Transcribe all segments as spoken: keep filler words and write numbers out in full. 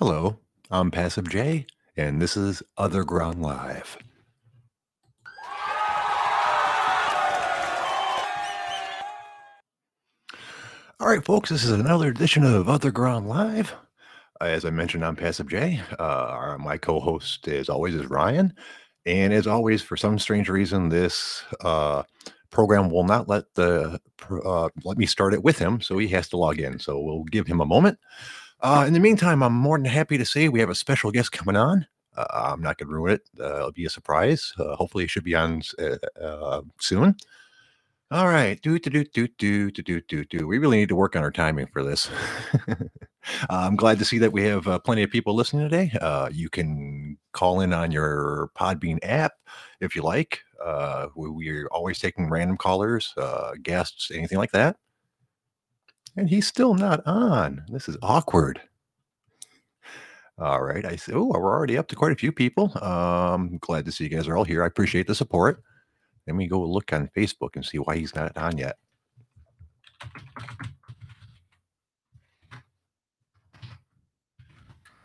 Hello, I'm Passive J, and this is OtherGround Live. All right, folks, this is another edition of OtherGround Live. As I mentioned, I'm Passive J. Uh, my co-host, as always, is Ryan. And as always, for some strange reason, this uh, program will not let the uh, let me start it with him, so he has to log in. So we'll give him a moment. Uh, in the meantime, I'm more than happy to say we have a special guest coming on. Uh, I'm not going to ruin it. Uh, it'll be a surprise. Uh, hopefully, it should be on uh, uh, soon. All right. Do, do, do, do, do, do, do, do. We really need to work on our timing for this. I'm glad to see that we have uh, plenty of people listening today. Uh, you can call in on your Podbean app if you like. Uh, we, we're always taking random callers, uh, guests, anything like that. And he's still not on. This is awkward. All right. I see. Oh, we're already up to quite a few people. Um, glad to see you guys are all here. I appreciate the support. Let me go look on Facebook and see why he's not on yet.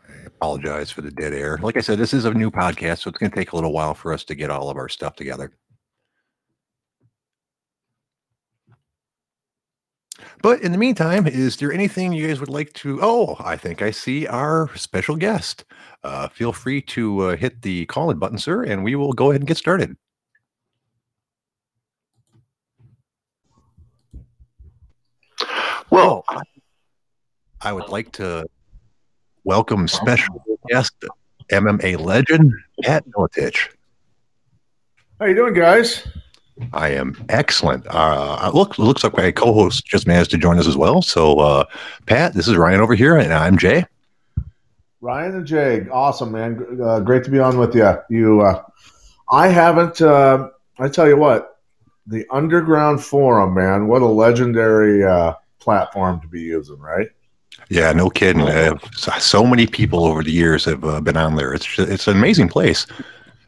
I apologize for the dead air. Like I said, this is a new podcast, so it's going to take a little while for us to get all of our stuff together. But in the meantime, is there anything you guys would like to... Oh, I think I see our special guest. Uh, feel free to uh, hit the call-in button, sir, and we will go ahead and get started. Well, I would like to welcome special guest, M M A legend, Pat Miletich. How you doing, guys? I am excellent. Uh, look, looks like my co-host just managed to join us as well. So, uh, Pat, this is Ryan over here, and I'm Jay. Ryan and Jay, awesome, man. Uh, great to be on with you. You, uh, I haven't. Uh, I tell you what, the Underground Forum, man. What a legendary uh, platform to be using, right? Yeah, no kidding. Uh, so many people over the years have uh, been on there. It's it's an amazing place.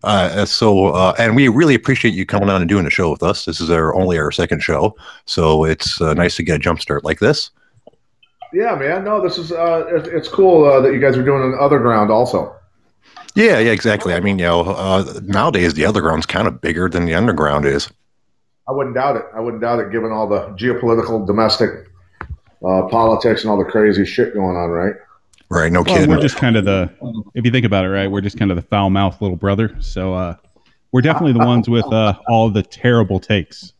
Uh, so, uh, and we really appreciate you coming on and doing a show with us. This is our only our second show, so it's uh, nice to get a jump start like this. Yeah, man. No, this is uh, it, it's cool uh, that you guys are doing an OtherGround also. Yeah, yeah, exactly. I mean, you know, uh, nowadays the OtherGround's kind of bigger than the Underground is. I wouldn't doubt it. I wouldn't doubt it, given all the geopolitical, domestic uh, politics, and all the crazy shit going on, right? Right, no well, kidding. We're just kind of the, if you think about it, right, we're just kind of the foul-mouthed little brother. So uh, we're definitely the ones with uh, all the terrible takes.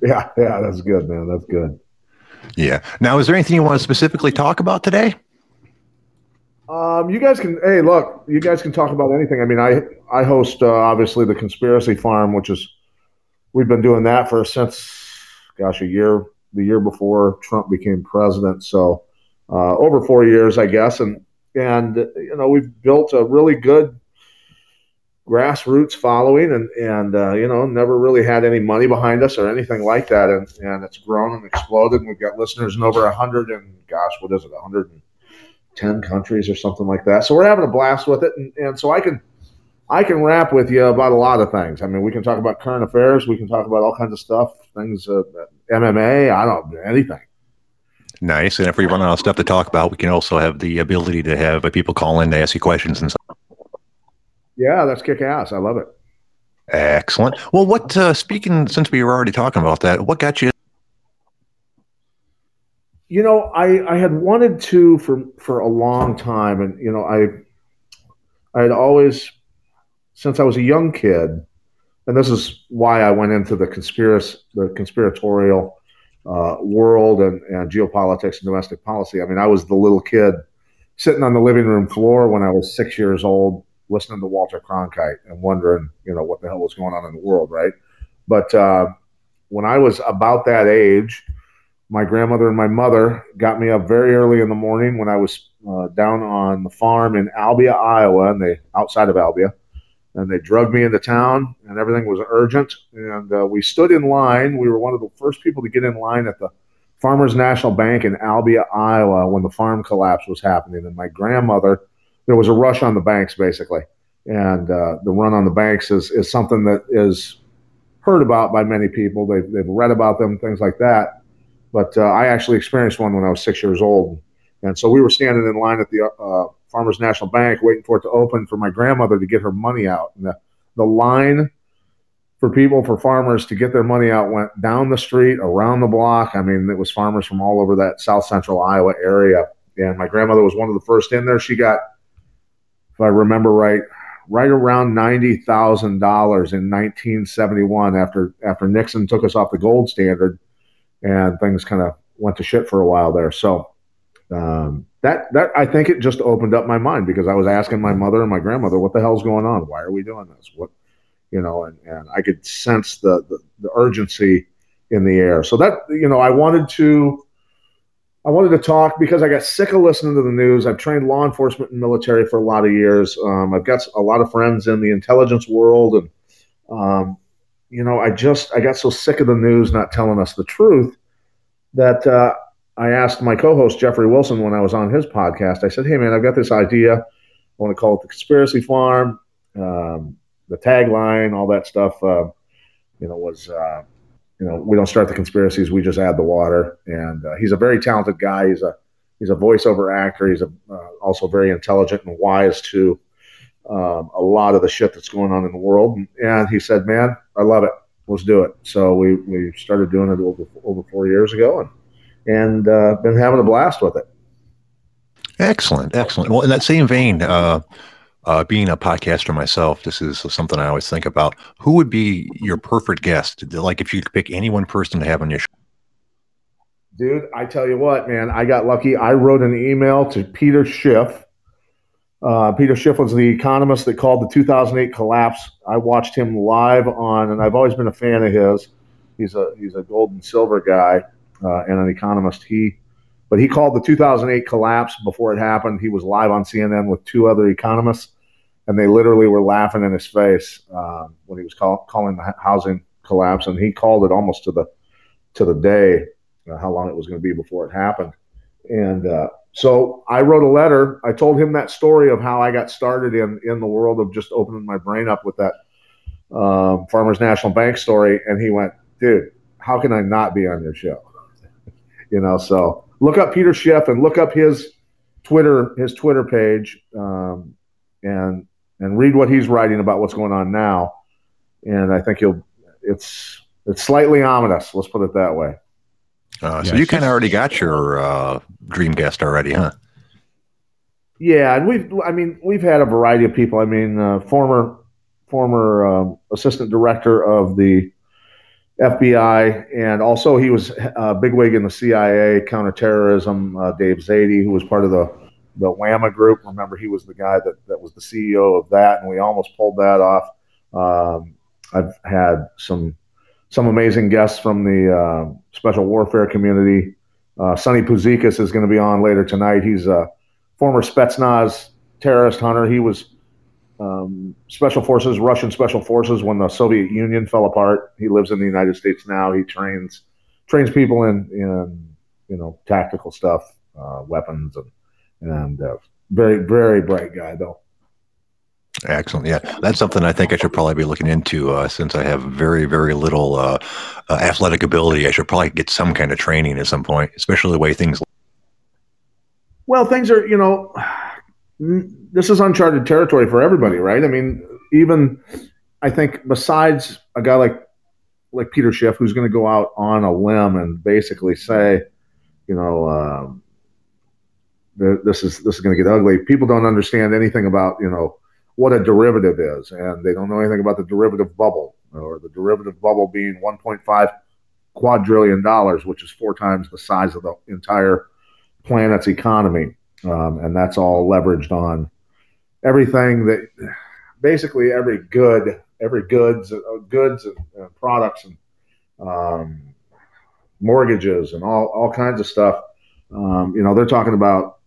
Yeah, yeah, that's good, man. That's good. Yeah. Now, is there anything you want to specifically talk about today? Um, you guys can, hey, look, you guys can talk about anything. I mean, I I host, uh, obviously, the Conspiracy Farm, which is, we've been doing that for since, gosh, a year, the year before Trump became president, so. Uh, over four years, I guess, and and you know we've built a really good grassroots following, and and uh, you know never really had any money behind us or anything like that, and and it's grown and exploded, and we've got listeners in over a hundred and gosh, what is it, a hundred and ten countries or something like that. So we're having a blast with it, and, and so I can I can rap with you about a lot of things. I mean, we can talk about current affairs, we can talk about all kinds of stuff, things, uh, M M A, I don't anything. Nice. And if we run out of stuff to talk about, we can also have the ability to have people call in to ask you questions and stuff. Yeah, that's kick ass. I love it. Excellent. Well, what, uh, speaking, since we were already talking about that, what got you? You know, I, I had wanted to for, for a long time. And, you know, I, I had always, since I was a young kid, and this is why I went into the conspiracy, the conspiratorial Uh, world and, and geopolitics and domestic policy. I mean, I was the little kid sitting on the living room floor when I was six years old, listening to Walter Cronkite and wondering, you know, what the hell was going on in the world, right? But uh, when I was about that age, my grandmother and my mother got me up very early in the morning when I was uh, down on the farm in Albia, Iowa, and they outside of Albia, and they drugged me into town, and everything was urgent. And uh, we stood in line. We were one of the first people to get in line at the Farmers National Bank in Albia, Iowa, when the farm collapse was happening. And my grandmother, there was a rush on the banks, basically. And uh, the run on the banks is, is something that is heard about by many people. They've, they've read about them, things like that. But uh, I actually experienced one when I was six years old. And so we were standing in line at the uh, Farmers National Bank waiting for it to open for my grandmother to get her money out. And the, the line for people, for farmers to get their money out went down the street, around the block. I mean, it was farmers from all over that south central Iowa area. And my grandmother was one of the first in there. She got, if I remember right, right around ninety thousand dollars in nineteen seventy-one after after Nixon took us off the gold standard and things kind of went to shit for a while there. So um, that, that I think it just opened up my mind because I was asking my mother and my grandmother, what the hell's going on? Why are we doing this? What, you know, and, and I could sense the, the, the urgency in the air. So that, you know, I wanted to, I wanted to talk because I got sick of listening to the news. I've trained law enforcement and military for a lot of years. Um, I've got a lot of friends in the intelligence world. And, um, you know, I just, I got so sick of the news not telling us the truth that uh, I asked my co-host, Jeffrey Wilson, when I was on his podcast. I said, hey, man, I've got this idea. I want to call it the Conspiracy Farm. Um, the tagline, all that stuff, uh, you know, was... Uh, You know, we don't start the conspiracies; we just add the water. And uh, he's a very talented guy. He's a he's a voiceover actor. He's a, uh, also very intelligent and wise to um, a lot of the shit that's going on in the world. And he said, "Man, I love it. Let's do it." So we, we started doing it over over four years ago, and and uh, been having a blast with it. Excellent, excellent. Well, in that same vein, uh, uh, being a podcaster myself, this is something I always think about. Who would be your perfect guest? Like, if you could pick any one person to have on your show. Dude, I tell you what, man, I got lucky. I wrote an email to Peter Schiff. Uh, Peter Schiff was the economist that called the two thousand eight collapse. I watched him live on, and I've always been a fan of his. He's a he's a gold and silver guy uh, and an economist. He But he called the two thousand eight collapse before it happened. He was live on C N N with two other economists, and they literally were laughing in his face uh, when he was call, calling the housing collapse. And he called it almost to the to the day, you know, how long it was going to be before it happened. And uh, so I wrote a letter. I told him that story of how I got started in, in the world of just opening my brain up with that um, Farmers National Bank story. And he went, dude, how can I not be on your show? You know, so... Look up Peter Schiff and look up his Twitter, his Twitter page, um, and and read what he's writing about what's going on now. And I think you'll, it's it's slightly ominous. Let's put it that way. Uh, so yes. You kind of already got your uh, dream guest already, huh? Yeah, and we've, I mean, we've had a variety of people. I mean, uh, former former um, assistant director of the F B I, and also he was a bigwig in the C I A, counterterrorism, uh, Dave Zadie, who was part of the, the WAMA group. Remember, he was the guy that, that was the C E O of that, and we almost pulled that off. Um, I've had some some amazing guests from the uh, special warfare community. Uh, Sonny Puzikas is going to be on later tonight. He's a former Spetsnaz terrorist hunter. He was... Um, special forces, Russian special forces, when the Soviet Union fell apart. He lives in the United States now. He trains trains people in, in you know, tactical stuff, uh, weapons, and and uh, very very bright guy though. Excellent. Yeah, that's something I think I should probably be looking into uh, since I have very very little uh, uh, athletic ability. I should probably get some kind of training at some point, especially the way things. Well, things are you know. This is uncharted territory for everybody, right? I mean, even I think besides a guy like like Peter Schiff, who's going to go out on a limb and basically say, you know, um, th- this is this is going to get ugly. People don't understand anything about, you know, what a derivative is, and they don't know anything about the derivative bubble, or the derivative bubble being one point five quadrillion dollars, which is four times the size of the entire planet's economy. Um, and that's all leveraged on everything that basically every good, every goods, goods and, and products and um, mortgages and all, all kinds of stuff. Um, you know, they're talking about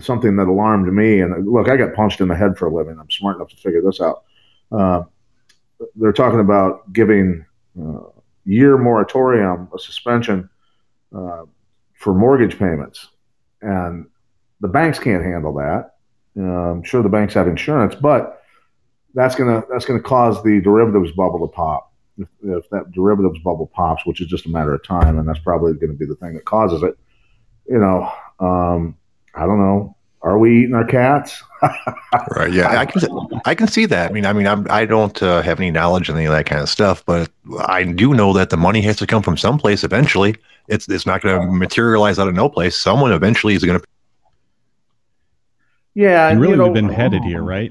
something that alarmed me. And look, I got punched in the head for a living. I'm smart enough to figure this out. Uh, they're talking about giving uh, year moratorium, a suspension uh, for mortgage payments. And the banks can't handle that. Uh, I'm sure the banks have insurance, but that's gonna that's gonna cause the derivatives bubble to pop. If, if that derivatives bubble pops, which is just a matter of time, and that's probably going to be the thing that causes it. You know, um, I don't know. Are we eating our cats? Right. Yeah, I can. I can see that. I mean, I mean, I'm, I don't uh, have any knowledge of any of that kind of stuff, but I do know that the money has to come from someplace eventually. It's it's not going to materialize out of no place. Someone eventually is going to. Yeah, and really, you know, we've been headed here, right?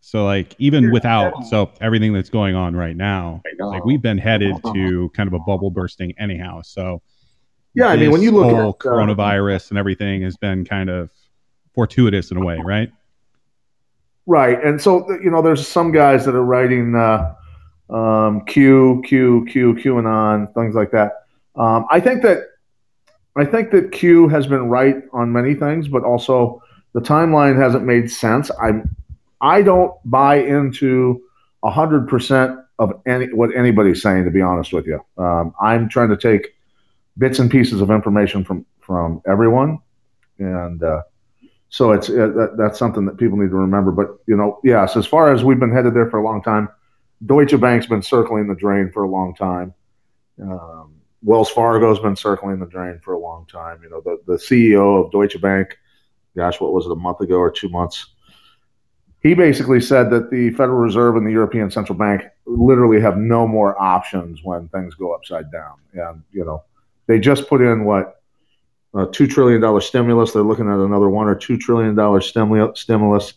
So, like, even without so everything that's going on right now, like we've been headed to kind of a bubble bursting, anyhow. So, yeah, I mean, when you look at coronavirus uh, and everything has been kind of fortuitous in a way, right? Right, and so you know, there's some guys that are writing uh, um, Q, Q, Q, QAnon, things like that. Um, I think that I think that Q has been right on many things, but also the timeline hasn't made sense. I I don't buy into a hundred percent of any what anybody's saying. To be honest with you, um, I'm trying to take bits and pieces of information from from everyone, and uh, so it's uh, that, that's something that people need to remember. But you know, yes, as far as we've been headed there for a long time, Deutsche Bank's been circling the drain for a long time. Um, Wells Fargo's been circling the drain for a long time. You know, the the C E O of Deutsche Bank. Gosh, what was it, a month ago or two months? He basically said that the Federal Reserve and the European Central Bank literally have no more options when things go upside down. And, you know, they just put in, what, a two trillion dollars stimulus. They're looking at another one or two trillion dollars stimul- stimulus.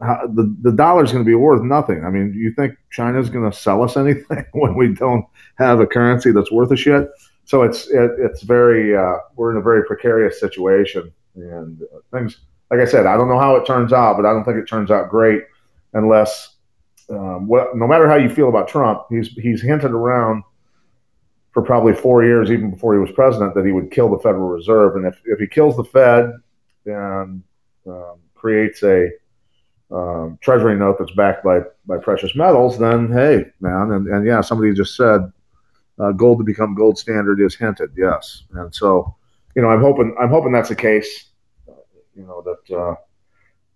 How, the, the dollar's going to be worth nothing. I mean, you think China's going to sell us anything when we don't have a currency that's worth a shit? So it's, it, it's very uh, – we're in a very precarious situation. And things, like I said, I don't know how it turns out, but I don't think it turns out great unless, um, what, no matter how you feel about Trump, he's he's hinted around for probably four years, even before he was president, that he would kill the Federal Reserve. And if, if he kills the Fed and um, creates a um, treasury note that's backed by, by precious metals, then, hey, man, and, and yeah, somebody just said uh, gold to become gold standard is hinted, yes. And so, you know, I'm hoping I'm hoping that's the case. You know that, uh,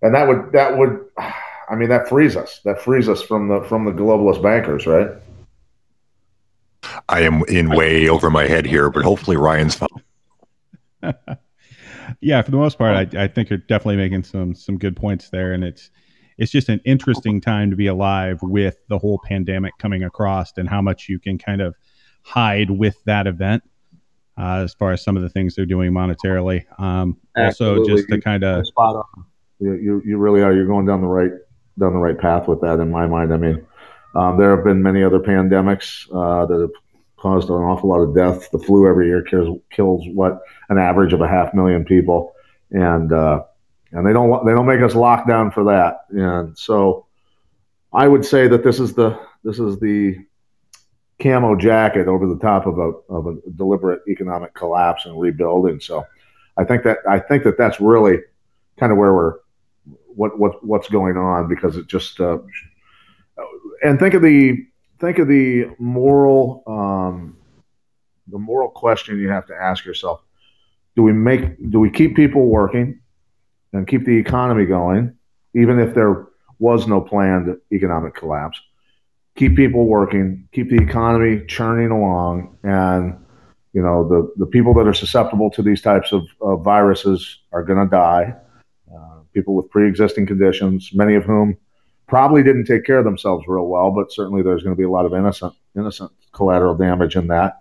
and that would that would, I mean, that frees us. That frees us from the from the globalist bankers, right? I am in way over my head here, but hopefully Ryan's fine. Yeah, for the most part, I, I think you're definitely making some some good points there, and it's it's just an interesting time to be alive with the whole pandemic coming across and how much you can kind of hide with that event. Uh, as far as some of the things they're doing monetarily. Um, also, just to kind of spot on. You, you you really are. You're going down the right down the right path with that, in my mind. I mean, um, there have been many other pandemics uh, that have caused an awful lot of death. The flu every year kills kills what an average of a half million people, and uh, and they don't they don't make us lock down for that. And so, I would say that this is the this is the camo jacket over the top of a of a deliberate economic collapse and rebuilding. So I think that I think that that's really kind of where we're what what what's going on, because it just uh, and think of the think of the moral um, the moral question you have to ask yourself. Do we make do we keep people working and keep the economy going, even if there was no planned economic collapse? Keep people working, keep the economy churning along, and you know the, the people that are susceptible to these types of, of viruses are going to die. Uh, people with pre-existing conditions, many of whom probably didn't take care of themselves real well, but certainly there's going to be a lot of innocent innocent collateral damage in that.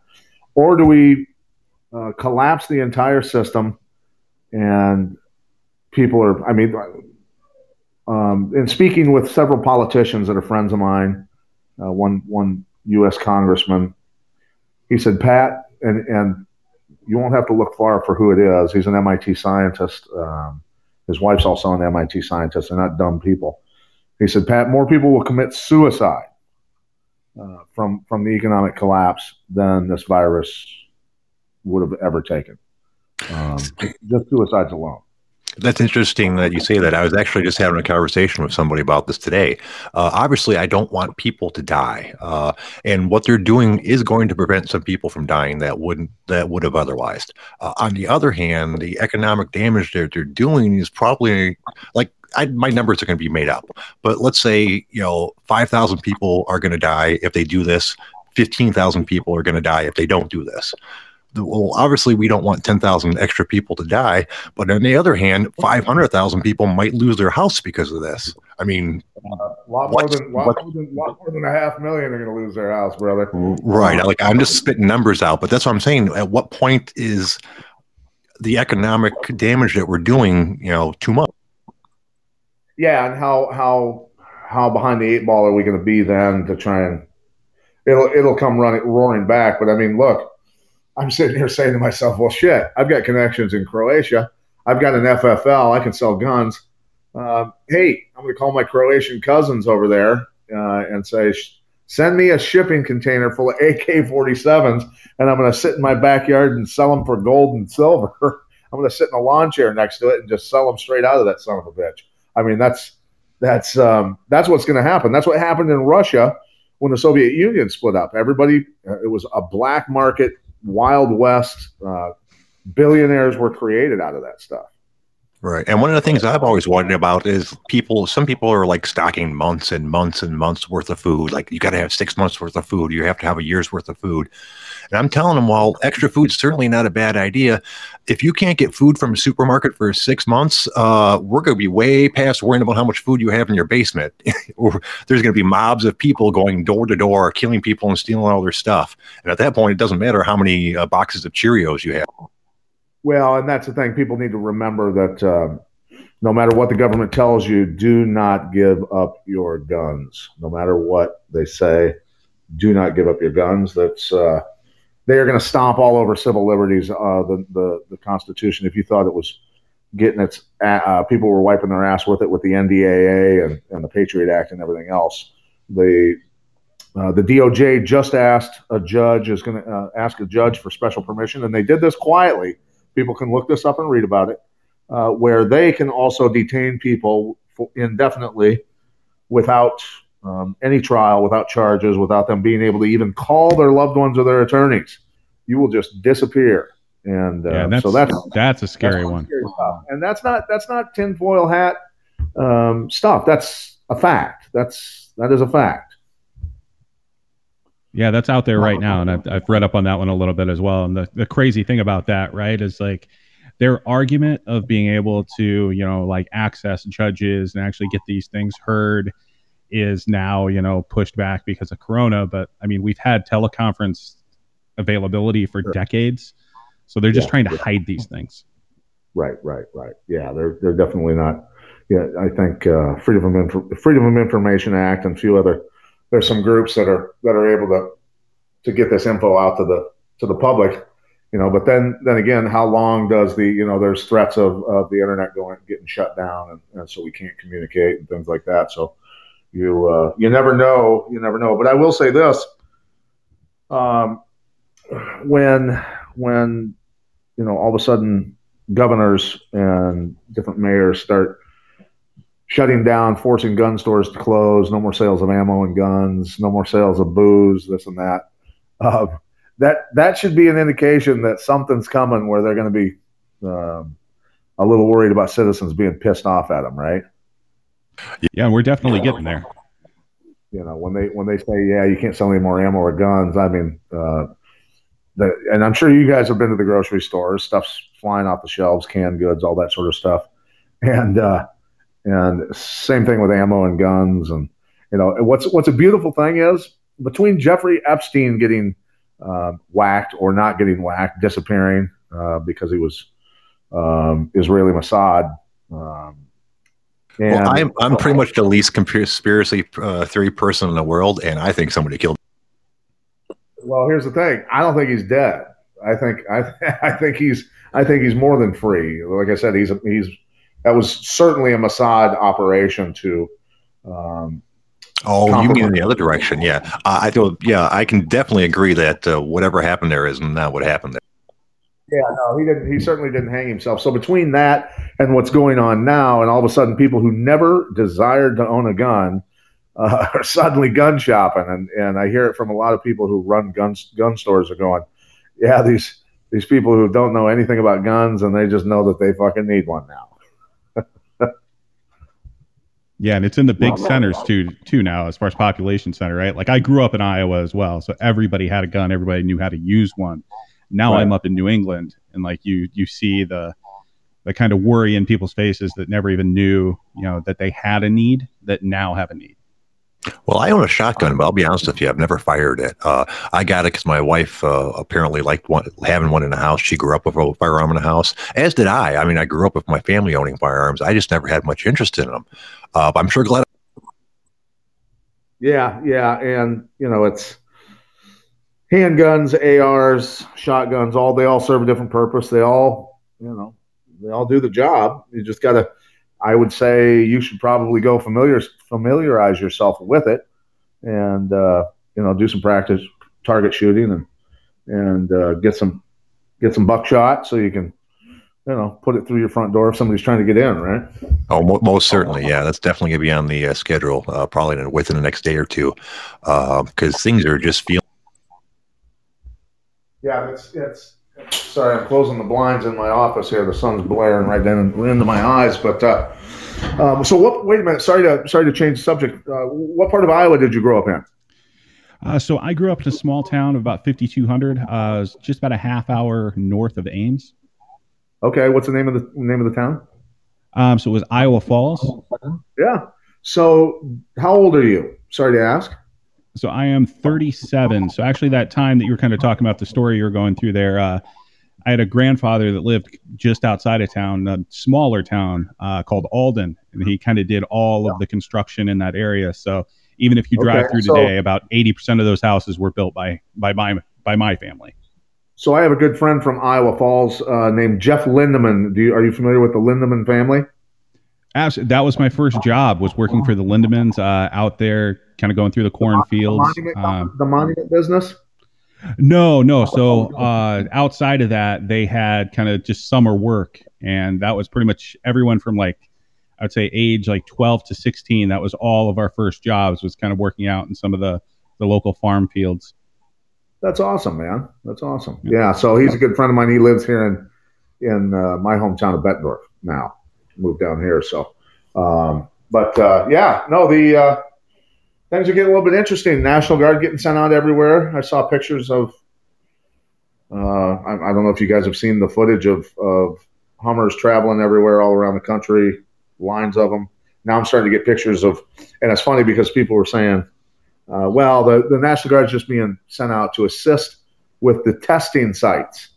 Or do we uh, collapse the entire system and people are? I mean, um, in speaking with several politicians that are friends of mine. Uh, one one U S congressman, he said, Pat, and, and you won't have to look far for who it is. He's an M I T scientist. Um, his wife's also an M I T scientist. They're not dumb people. He said, Pat, more people will commit suicide uh, from, from the economic collapse than this virus would have ever taken. Um, just suicides alone. That's interesting that you say that. I was actually just having a conversation with somebody about this today. Uh, obviously, I don't want people to die, uh, and what they're doing is going to prevent some people from dying that wouldn't that would have otherwise. Uh, on the other hand, the economic damage that they're doing is probably like I, my numbers are going to be made up, but let's say you know five thousand people are going to die if they do this. fifteen thousand people are going to die if they don't do this. well, obviously we don't want ten thousand extra people to die, but on the other hand, five hundred thousand people might lose their house because of this. I mean, a lot, more than, lot, more, than, lot more than a half million are going to lose their house, brother. Right. Like, I'm just spitting numbers out, but that's what I'm saying. At what point is the economic damage that we're doing, you know, too much? Yeah. And how, how, how behind the eight ball are we going to be then to try and it'll, it'll come running, roaring back. But I mean, look, I'm sitting here saying to myself, well, shit, I've got connections in Croatia. I've got an F F L. I can sell guns. Uh, hey, I'm going to call my Croatian cousins over there uh, and say, send me a shipping container full of A K forty-sevens, and I'm going to sit in my backyard and sell them for gold and silver. I'm going to sit in a lawn chair next to it and just sell them straight out of that son of a bitch. I mean, that's that's um, that's what's going to happen. That's what happened in Russia when the Soviet Union split up. Everybody, it was a black market, Wild West. Uh, billionaires were created out of that stuff. Right. And one of the things I've always wondered about is people, some people are like stocking months and months and months worth of food. Like, you got to have six months worth of food. You have to have a year's worth of food. And I'm telling them, well, extra food's certainly not a bad idea. If you can't get food from a supermarket for six months, uh, we're going to be way past worrying about how much food you have in your basement. Or there's going to be mobs of people going door to door, killing people and stealing all their stuff. And at that point, it doesn't matter how many uh, boxes of Cheerios you have. Well, and that's the thing. People need to remember that uh, no matter what the government tells you, do not give up your guns. No matter what they say, do not give up your guns. That's uh, they are going to stomp all over civil liberties, uh, the, the the Constitution. If you thought it was getting its uh, – people were wiping their ass with it with the N D A A and, and the Patriot Act and everything else. The uh, the D O J just asked a judge is going to uh, ask a judge for special permission, and they did this quietly. People can look this up and read about it, uh, where they can also detain people for indefinitely without um, any trial, without charges, without them being able to even call their loved ones or their attorneys. You will just disappear. And uh, yeah, that's, so that's that's a scary that's one. And that's not that's not tinfoil hat um, stuff. That's a fact. That's that is a fact. Yeah, that's out there right now, and I've, I've read up on that one a little bit as well. And the, the crazy thing about that, right, is like their argument of being able to, you know, like access judges and actually get these things heard is now, you know, pushed back because of Corona. But I mean, we've had teleconference availability for sure. decades, so they're just yeah, trying to yeah. hide these things. Right, right, right. Yeah, they're they're definitely not. Yeah, I think uh, Freedom of Info- Freedom of Information Act and a few other. There's some groups that are that are able to to get this info out to the to the public, you know. But then then again, how long does the you know? There's threats of, of the internet going getting shut down, and, and so we can't communicate and things like that. So you uh, you never know, you never know. But I will say this: um, when when you know, all of a sudden, governors and different mayors start shutting down, forcing gun stores to close, no more sales of ammo and guns, no more sales of booze, this and that. Uh, that that should be an indication that something's coming where they're going to be um, a little worried about citizens being pissed off at them, right? Yeah, we're definitely you know, getting there. You know, when they when they say, yeah, you can't sell any more ammo or guns, I mean, uh, the, and I'm sure you guys have been to the grocery stores, stuff's flying off the shelves, canned goods, all that sort of stuff. And, uh, And same thing with ammo and guns. And, you know, what's what's a beautiful thing is between Jeffrey Epstein getting uh, whacked or not getting whacked, disappearing uh, because he was um, Israeli Mossad. Um, and, well, I'm, I'm pretty much the least conspiracy uh, theory person in the world, and I think somebody killed him. Well, here's the thing. I don't think he's dead. I think I I think he's I think he's more than free. Like I said, he's he's. That was certainly a Mossad operation to. Um, oh, you mean in the other direction? Yeah, uh, I thought. Yeah, I can definitely agree that uh, whatever happened there is not what happened there. Yeah, no, he didn't. He certainly didn't hang himself. So between that and what's going on now, and all of a sudden, people who never desired to own a gun uh, are suddenly gun shopping, and and I hear it from a lot of people who run gun gun stores are going, yeah, these these people who don't know anything about guns, and they just know that they fucking need one now. Yeah, and it's in the big centers too, too now, as far as population center, right? Like I grew up in Iowa as well, so everybody had a gun, everybody knew how to use one. Now right. I'm up in New England, and like you, you see the the kind of worry in people's faces that never even knew, you know, that they had a need, that now have a need. Well, I own a shotgun, but I'll be honest with you, I've never fired it. Uh, I got it because my wife uh, apparently liked one, having one in the house. She grew up with a firearm in the house, as did I. I mean, I grew up with my family owning firearms. I just never had much interest in them. Uh, but I'm sure glad. Yeah, yeah, and you know, it's handguns, A Rs, shotguns, all they all serve a different purpose. They all, you know, they all do the job. You just got to. I would say you should probably go familiar, familiarize yourself with it, and uh, you know, do some practice target shooting, and and uh, get some get some buckshot so you can, you know, put it through your front door if somebody's trying to get in, right? Oh, most certainly, yeah. That's definitely going to be on the uh, schedule, uh, probably within the next day or two, because uh, things are just feeling. Yeah, it's it's. Sorry, I'm closing the blinds in my office here. The sun's blaring right down into my eyes. But uh, um, so, what? Wait a minute. Sorry to sorry to change the subject. Uh, what part of Iowa did you grow up in? Uh, so I grew up in a small town of about fifty-two hundred. Uh, just about a half hour north of Ames. Okay, what's the name of the name of the town? Um, so it was Iowa Falls. Yeah. So how old are you? Sorry to ask. So I am thirty-seven. So actually that time that you were kind of talking about the story you were going through there, uh, I had a grandfather that lived just outside of town, a smaller town uh, called Alden, and he kind of did all yeah. of the construction in that area. So even if you drive okay, through so, today, about eighty percent of those houses were built by, by, my, by my family. So I have a good friend from Iowa Falls uh, named Jeff Lindeman. Do you, are you familiar with the Lindeman family? Absolutely. That was my first job, was working for the Lindemans uh, out there, kind of going through the cornfields. The monument, um, the monument business? No, no. So uh, outside of that, they had kind of just summer work. And that was pretty much everyone from like, I would say age like twelve to sixteen. That was all of our first jobs, was kind of working out in some of the, the local farm fields. That's awesome, man. That's awesome. Yeah. yeah. So he's a good friend of mine. He lives here in, in uh, my hometown of Bettendorf now. Moved down here, so um but uh yeah no the uh things are getting a little bit interesting. National Guard getting sent out everywhere. I saw pictures of uh I, I don't know if you guys have seen the footage of of Hummers traveling everywhere all around the country, lines of them. Now I'm starting to get pictures of, and it's funny because people were saying uh well the the National Guard's just being sent out to assist with the testing sites.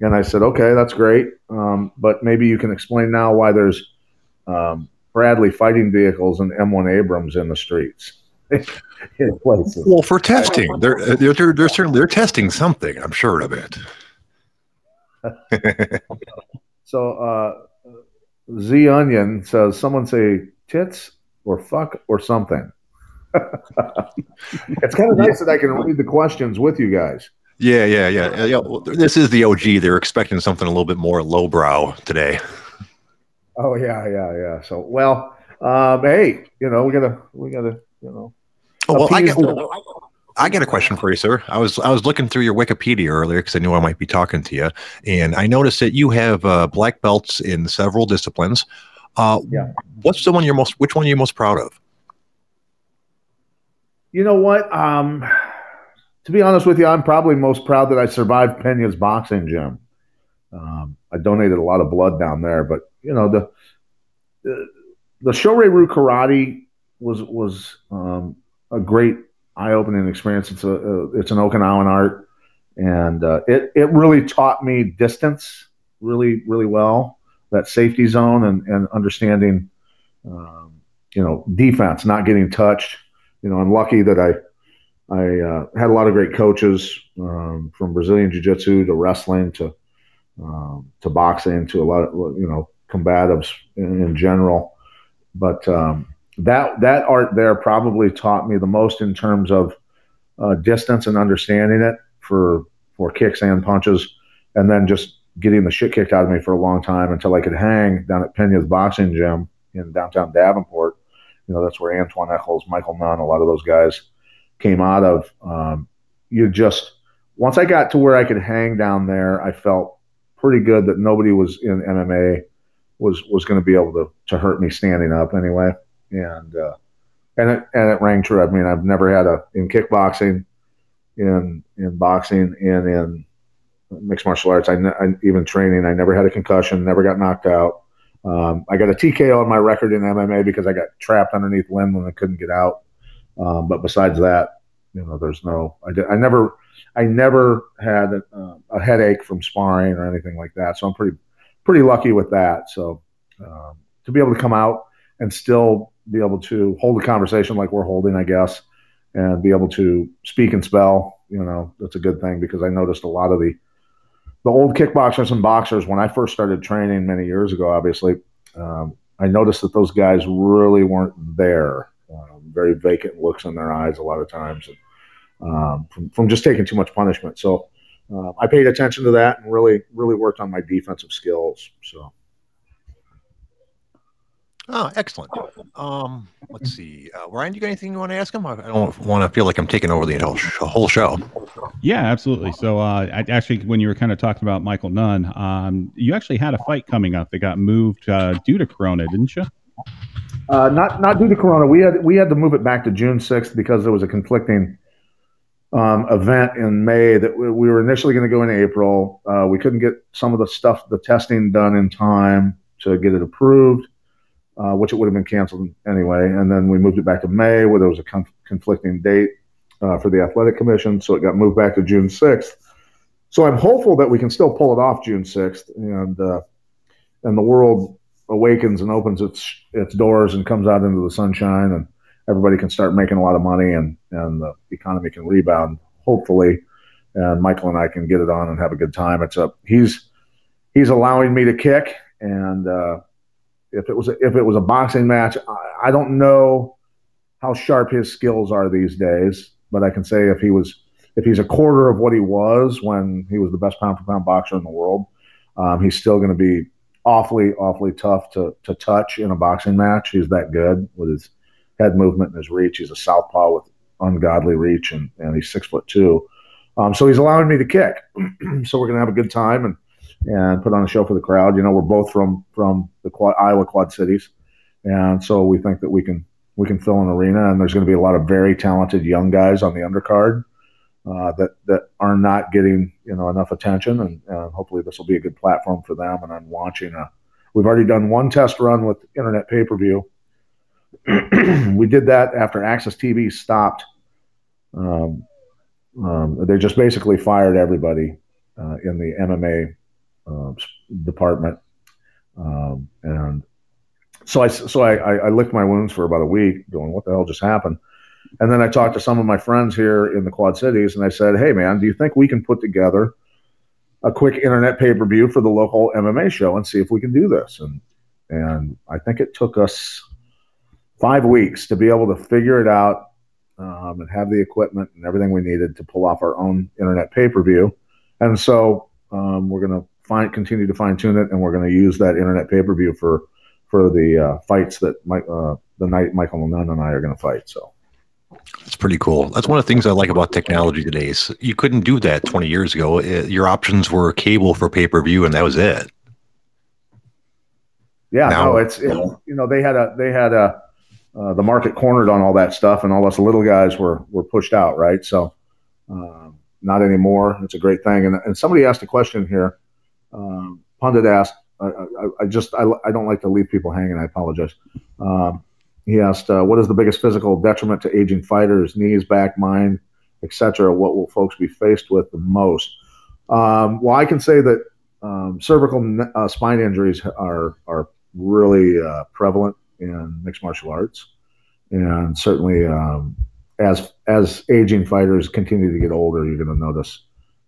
And I said, okay, that's great, um, but maybe you can explain now why there's um, Bradley fighting vehicles and M one Abrams in the streets. in places. Well, for testing, they're they're they're certainly they're testing something. I'm sure of it. So uh, Z Onion says, someone say tits or fuck or something. It's kind of nice that I can read the questions with you guys. Yeah, yeah, yeah, yeah. This is the O G. They're expecting something a little bit more lowbrow today. Oh yeah, yeah, yeah. So well, um, hey, you know, we gotta, we gotta, you know. Oh, well, I got, well, I got a question for you, sir. I was, I was looking through your Wikipedia earlier because I knew I might be talking to you, and I noticed that you have uh, black belts in several disciplines. Uh, yeah. What's the one you're most? Which one are you most proud of? You know what? Um, To be honest with you, I'm probably most proud that I survived Pena's boxing gym. Um, I donated a lot of blood down there, but you know, the the, the Shoreiru karate was was um, a great eye-opening experience. It's a, a it's an Okinawan art, and uh, it it really taught me distance really really well, that safety zone, and and understanding um, you know, defense, not getting touched. You know, I'm lucky that I. I uh, had a lot of great coaches, um, from Brazilian jiu-jitsu to wrestling to um, to boxing to a lot of, you know, combatives in, in general. But um, that that art there probably taught me the most in terms of uh, distance and understanding it for for kicks and punches, and then just getting the shit kicked out of me for a long time until I could hang down at Pena's boxing gym in downtown Davenport. You know, that's where Antoine Echols, Michael Nunn, a lot of those guys came out of. Um, you just, once I got to where I could hang down there, I felt pretty good that nobody was in M M A was was going to be able to to hurt me standing up anyway, and uh, and it and it rang true. I mean, I've never had a in kickboxing, in in boxing, and in mixed martial arts. I, I even training. I never had a concussion, never got knocked out. Um, I got a T K O on my record in M M A because I got trapped underneath limb when I couldn't get out. Um, but besides that, you know, there's no, I, did, I never, I never had a, uh, a headache from sparring or anything like that. So I'm pretty, pretty lucky with that. So um, to be able to come out and still be able to hold a conversation like we're holding, I guess, and be able to speak and spell, you know, that's a good thing, because I noticed a lot of the, the old kickboxers and boxers, when I first started training many years ago, obviously, um, I noticed that those guys really weren't there. Um, very vacant looks in their eyes a lot of times, and, um, from, from just taking too much punishment. So uh, I paid attention to that and really, really worked on my defensive skills. So. Oh, excellent. Um, let's see. Uh, Ryan, do you got anything you want to ask him? I don't want to feel like I'm taking over the whole, sh- whole show. Yeah, absolutely. So uh, I, actually, when you were kind of talking about Michael Nunn, um, you actually had a fight coming up that got moved uh, due to Corona, didn't you? Uh, not not due to Corona. We had we had to move it back to June sixth because there was a conflicting um, event in May that we, we were initially going to go in April. Uh, we couldn't get some of the stuff, the testing done in time to get it approved. Uh, which it would have been canceled anyway. And then we moved it back to May, where there was a conf- conflicting date uh, for the athletic commission. So it got moved back to June sixth. So I'm hopeful that we can still pull it off June sixth, and uh, and the world awakens and opens its its doors and comes out into the sunshine, and everybody can start making a lot of money, and, and the economy can rebound, hopefully. And Michael and I can get it on and have a good time. It's up. He's, he's allowing me to kick, and uh, If it was a, if it was a boxing match, I, I don't know how sharp his skills are these days, but I can say if he was if he's a quarter of what he was when he was the best pound for pound boxer in the world, um, he's still going to be awfully awfully tough to to touch in a boxing match. He's that good with his head movement and his reach. He's a southpaw with ungodly reach, and, and he's six foot two, um, so he's allowing me to kick. So we're going to have a good time and. and put on a show for the crowd. You know, we're both from, from the quad, Iowa Quad Cities. And so we think that we can we can fill an arena, and there's going to be a lot of very talented young guys on the undercard uh, that, that are not getting, you know, enough attention. And uh, hopefully this will be a good platform for them. And I'm launching a – we've already done one test run with internet pay-per-view. We did that after A X S T V stopped. Um, um, they just basically fired everybody uh, in the M M A Uh, department, um, and so I so I, I licked my wounds for about a week, going, "What the hell just happened?" And then I talked to some of my friends here in the Quad Cities, and I said, "Hey, man, do you think we can put together a quick internet pay per view for the local M M A show and see if we can do this?" And and I think it took us five weeks to be able to figure it out um, and have the equipment and everything we needed to pull off our own internet pay per view. And so um, we're gonna. Find, continue to fine-tune it, and we're going to use that internet pay-per-view for for the uh, fights that Mike, uh, the night Michael Nunn and I are going to fight. So that's pretty cool. That's one of the things I like about technology today. Is you couldn't do that twenty years ago. It, your options were cable for pay-per-view, and that was it. Yeah, now, no, it's it, you know they had a they had a uh, the market cornered on all that stuff, and all us little guys were were pushed out, right? So um, not anymore. It's a great thing. And and somebody asked a question here. Um, Pundit asked, I, I, I just, I, I don't like to leave people hanging. I apologize. Um, he asked, uh, what is the biggest physical detriment to aging fighters, knees, back, mind, et cetera? What will folks be faced with the most? Um, well, I can say that um, cervical uh, spine injuries are, are really uh, prevalent in mixed martial arts. And certainly um, as, as aging fighters continue to get older, you're going to notice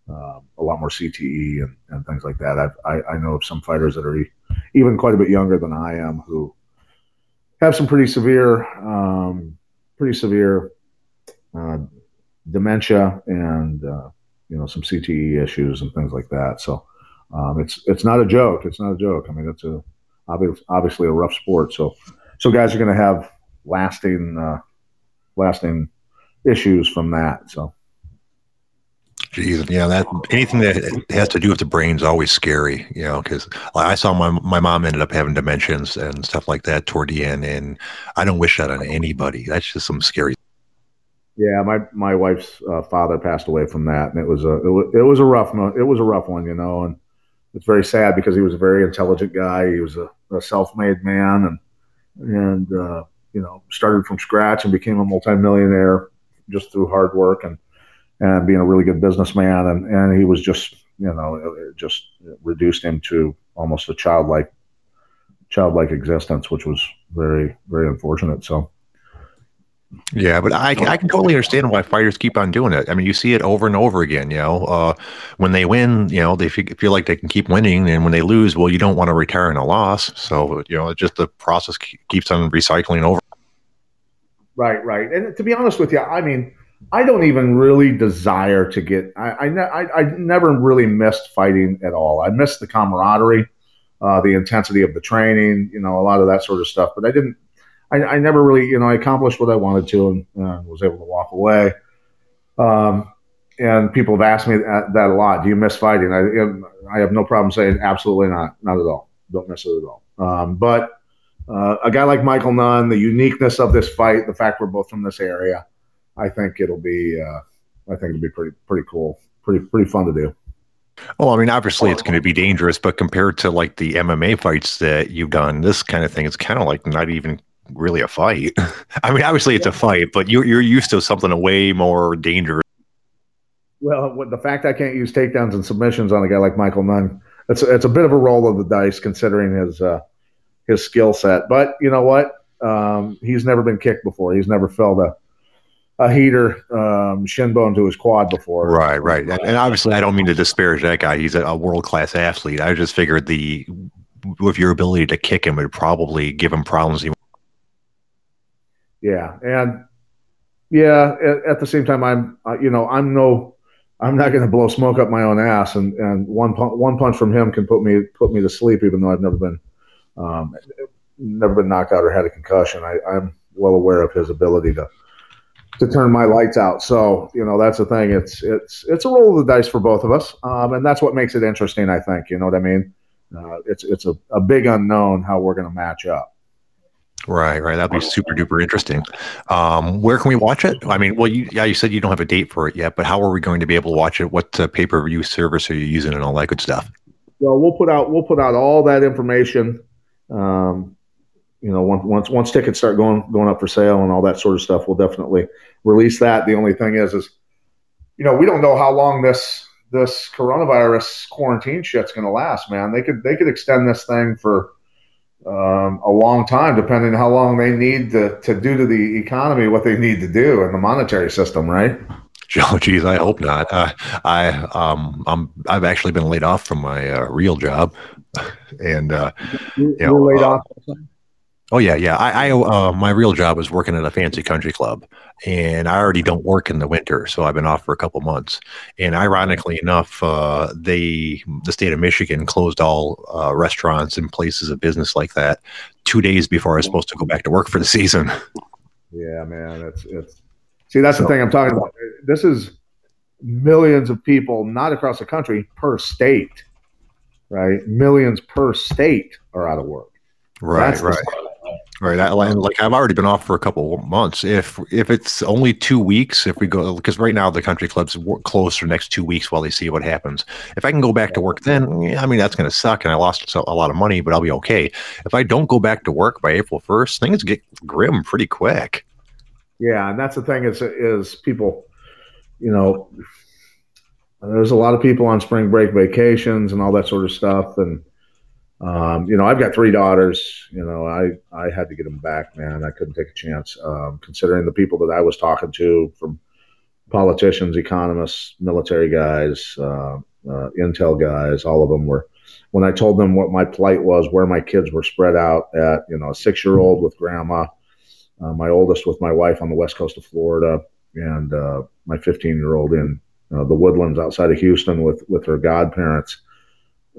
Uh, a lot more C T E and, and things like that. I've, I I know of some fighters that are e- even quite a bit younger than I am who have some pretty severe, um, pretty severe uh, dementia and uh, you know some C T E issues and things like that. So um, it's it's not a joke. It's not a joke. I mean, it's a obvi- obviously a rough sport. So so guys are going to have lasting uh, lasting issues from that. So. Jeez, yeah, that anything that has to do with the brain is always scary, you know, because I saw my my mom ended up having dementia and stuff like that toward the end, and I don't wish that on anybody. That's just some scary. Yeah, my my wife's uh, father passed away from that, and it was a it was, it was a rough it was a rough one, you know. And it's very sad because he was a very intelligent guy. He was a, a self-made man, and and uh, you know, started from scratch and became a multimillionaire just through hard work and and being a really good businessman. And and he was just, you know, it, it just reduced him to almost a childlike childlike existence, which was very very unfortunate. So. Yeah, but I, I can totally understand why fighters keep on doing it. I mean, you see it over and over again, you know. Uh, when they win, you know, they feel like they can keep winning. And when they lose, well, you don't want to retire in a loss. So, you know, it's just the process keeps on recycling over. Right, right. And to be honest with you, I mean, I don't even really desire to get – I I, I never really missed fighting at all. I missed the camaraderie, uh, the intensity of the training, you know, a lot of that sort of stuff. But I didn't – I, I never really, you know, I accomplished what I wanted to and uh, was able to walk away. Um, and people have asked me that, that a lot. Do you miss fighting? I I have no problem saying absolutely not. Not at all. Don't miss it at all. Um, but uh, a guy like Michael Nunn, the uniqueness of this fight, the fact we're both from this area, I think it'll be, uh, I think it'll be pretty, pretty cool. Pretty, pretty fun to do. Well, I mean, obviously it's going to be dangerous, but compared to like the M M A fights that you've done, this kind of thing, it's kind of like not even really a fight. I mean, obviously it's a fight, but you're you're used to something way more dangerous. Well, the fact I can't use takedowns and submissions on a guy like Michael Nunn, it's a, it's a bit of a roll of the dice considering his uh, his skill set. But you know what? Um, he's never been kicked before. He's never felt a a heater um, shin bone to his quad before. Right, right. And, and obviously, I don't mean to disparage that guy. He's a, a world class athlete. I just figured the with your ability to kick him would probably give him problems. He Yeah, and yeah. At, at the same time, I'm, uh, you know, I'm no, I'm not going to blow smoke up my own ass, and, and one punch, one punch from him can put me put me to sleep, even though I've never been, um, never been knocked out or had a concussion. I, I'm well aware of his ability to, to turn my lights out. So you know, that's the thing. It's it's it's a roll of the dice for both of us, um, and that's what makes it interesting. I think, you know what I mean. Uh, it's it's a, a big unknown how we're going to match up. Right, right. That'd be super duper interesting. Um, where can we watch it? I mean, well, you, yeah, you said you don't have a date for it yet, but how are we going to be able to watch it? What uh, pay-per-view service are you using, and all that good stuff? Well, we'll put out we'll put out all that information. Um, you know, once once once tickets start going going up for sale and all that sort of stuff, we'll definitely release that. The only thing is, is you know, we don't know how long this this coronavirus quarantine shit's going to last, man. They could they could extend this thing for. Um, a long time, depending on how long they need to, to do to the economy what they need to do in the monetary system, right? Oh, geez, I hope not. Uh, I um, I'm I've actually been laid off from my uh, real job, and uh, you You're know, laid uh, off. Oh yeah, yeah. I, I uh, my real job was working at a fancy country club, and I already don't work in the winter, so I've been off for a couple months. And ironically enough, uh, they the state of Michigan closed all uh, restaurants and places of business like that two days before I was supposed to go back to work for the season. Yeah, man, it's it's. See, that's so, the thing I'm talking about. This is millions of people, not across the country, per state, right? Millions per state are out of work. Right, that's right. Right, I, like I've already been off for a couple months. If if it's only two weeks, if we go, because right now the country clubs close for the next two weeks while they see what happens. If I can go back to work, then yeah, I mean that's going to suck, and I lost a lot of money, but I'll be okay. If I don't go back to work by April first, things get grim pretty quick. Yeah, and that's the thing is is people, you know, there's a lot of people on spring break vacations and all that sort of stuff, and. Um, you know, I've got three daughters, you know, I, I had to get them back, man. I couldn't take a chance, um, considering the people that I was talking to from politicians, economists, military guys, uh, uh, Intel guys, all of them were, when I told them what my plight was, where my kids were spread out at, you know, a six-year-old with grandma, uh, my oldest with my wife on the west coast of Florida, and uh, my fifteen-year-old in uh, the woodlands outside of Houston with, with her godparents,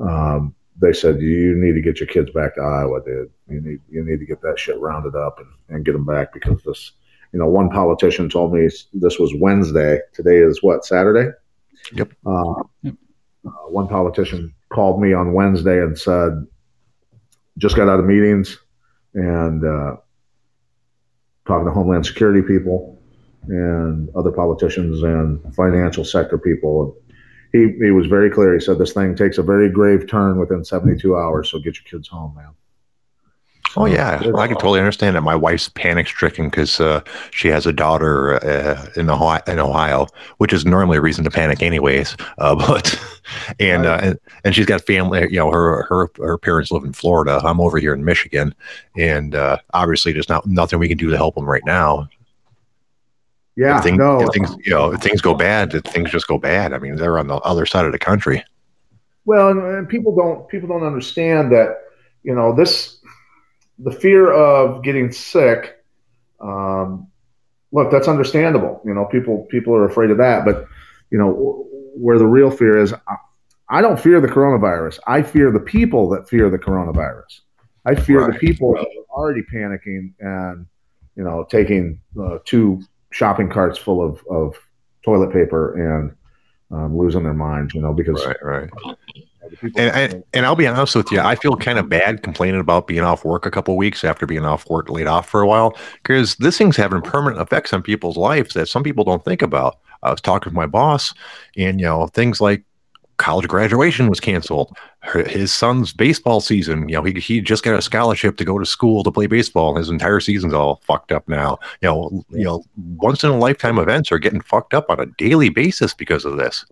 um, they said, you need to get your kids back to Iowa, dude. You need you need to get that shit rounded up and, and get them back because this, you know, one politician told me this was Wednesday. Today is what, Saturday? Yep. Uh, yep. Uh, one politician called me on Wednesday and said, just got out of meetings and uh, talking to Homeland Security people. and other politicians and financial sector people. He he was very clear. He said, this thing takes a very grave turn within seventy-two hours, so get your kids home, man. So oh, yeah. Well, I can totally understand that. My wife's panic-stricken because uh, she has a daughter uh, in Ohio, in Ohio, which is normally a reason to panic anyways. Uh, but and, uh, and and she's got family. You know, her her her parents live in Florida. I'm over here in Michigan. And uh, obviously there's not nothing we can do to help them right now. Yeah, if things, no. If things, you know, if things go bad, if things just go bad. I mean, they're on the other side of the country. Well, and, and people don't people don't understand that, you know, this the fear of getting sick. Um, look, that's understandable. You know, people people are afraid of that. But, you know, where the real fear is, I, I don't fear the coronavirus. I fear the people that fear the coronavirus. I fear right. the people that are already panicking and, you know, taking uh, two. shopping carts full of, of toilet paper and um, losing their minds, you know, because right, right. And, and and I'll be honest with you, I feel kind of bad complaining about being off work a couple of weeks after being off work, laid off for a while, because this thing's having permanent effects on people's lives that some people don't think about. I was talking with my boss, and you know, things like college graduation was canceled. His son's baseball season, you know, he he just got a scholarship to go to school to play baseball. His entire season's all fucked up now. You know, you know, once in a lifetime events are getting fucked up on a daily basis because of this.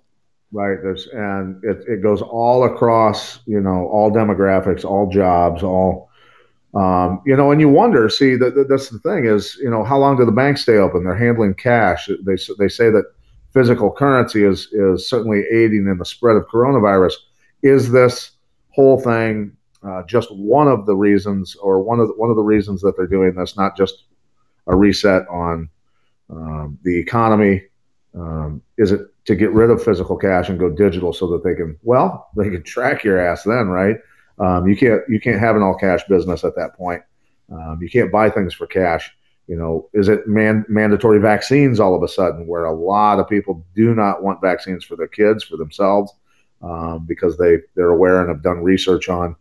Right. There's, and it it goes all across, you know, all demographics, all jobs, all, um, you know, and you wonder. See, that that's the thing is, you know, how long do the banks stay open? They're handling cash. They they say that physical currency is is certainly aiding in the spread of coronavirus. Is this whole thing uh, just one of the reasons, or one of the, one of the reasons that they're doing this? Not just a reset on um, the economy. Um, is it to get rid of physical cash and go digital so that they can well they can track your ass then, right? Um, you can't you can't have an all cash business at that point. Um, you can't buy things for cash. You know, is it man- mandatory vaccines all of a sudden, where a lot of people do not want vaccines for their kids, for themselves, um, because they, they're aware and have done research on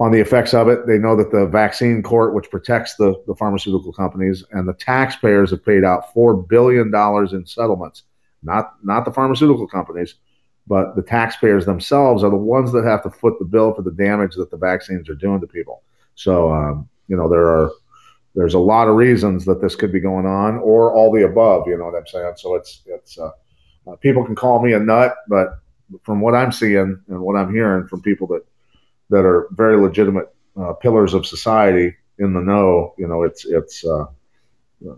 on the effects of it. They know that the vaccine court, which protects the, the pharmaceutical companies, and the taxpayers have paid out four billion dollars in settlements, not not the pharmaceutical companies, but the taxpayers themselves are the ones that have to foot the bill for the damage that the vaccines are doing to people. So, um, you know, there are... There's a lot of reasons that this could be going on, or all the above. You know what I'm saying? So it's it's uh, uh, people can call me a nut, but from what I'm seeing and what I'm hearing from people that that are very legitimate uh, pillars of society in the know, you know, it's it's uh,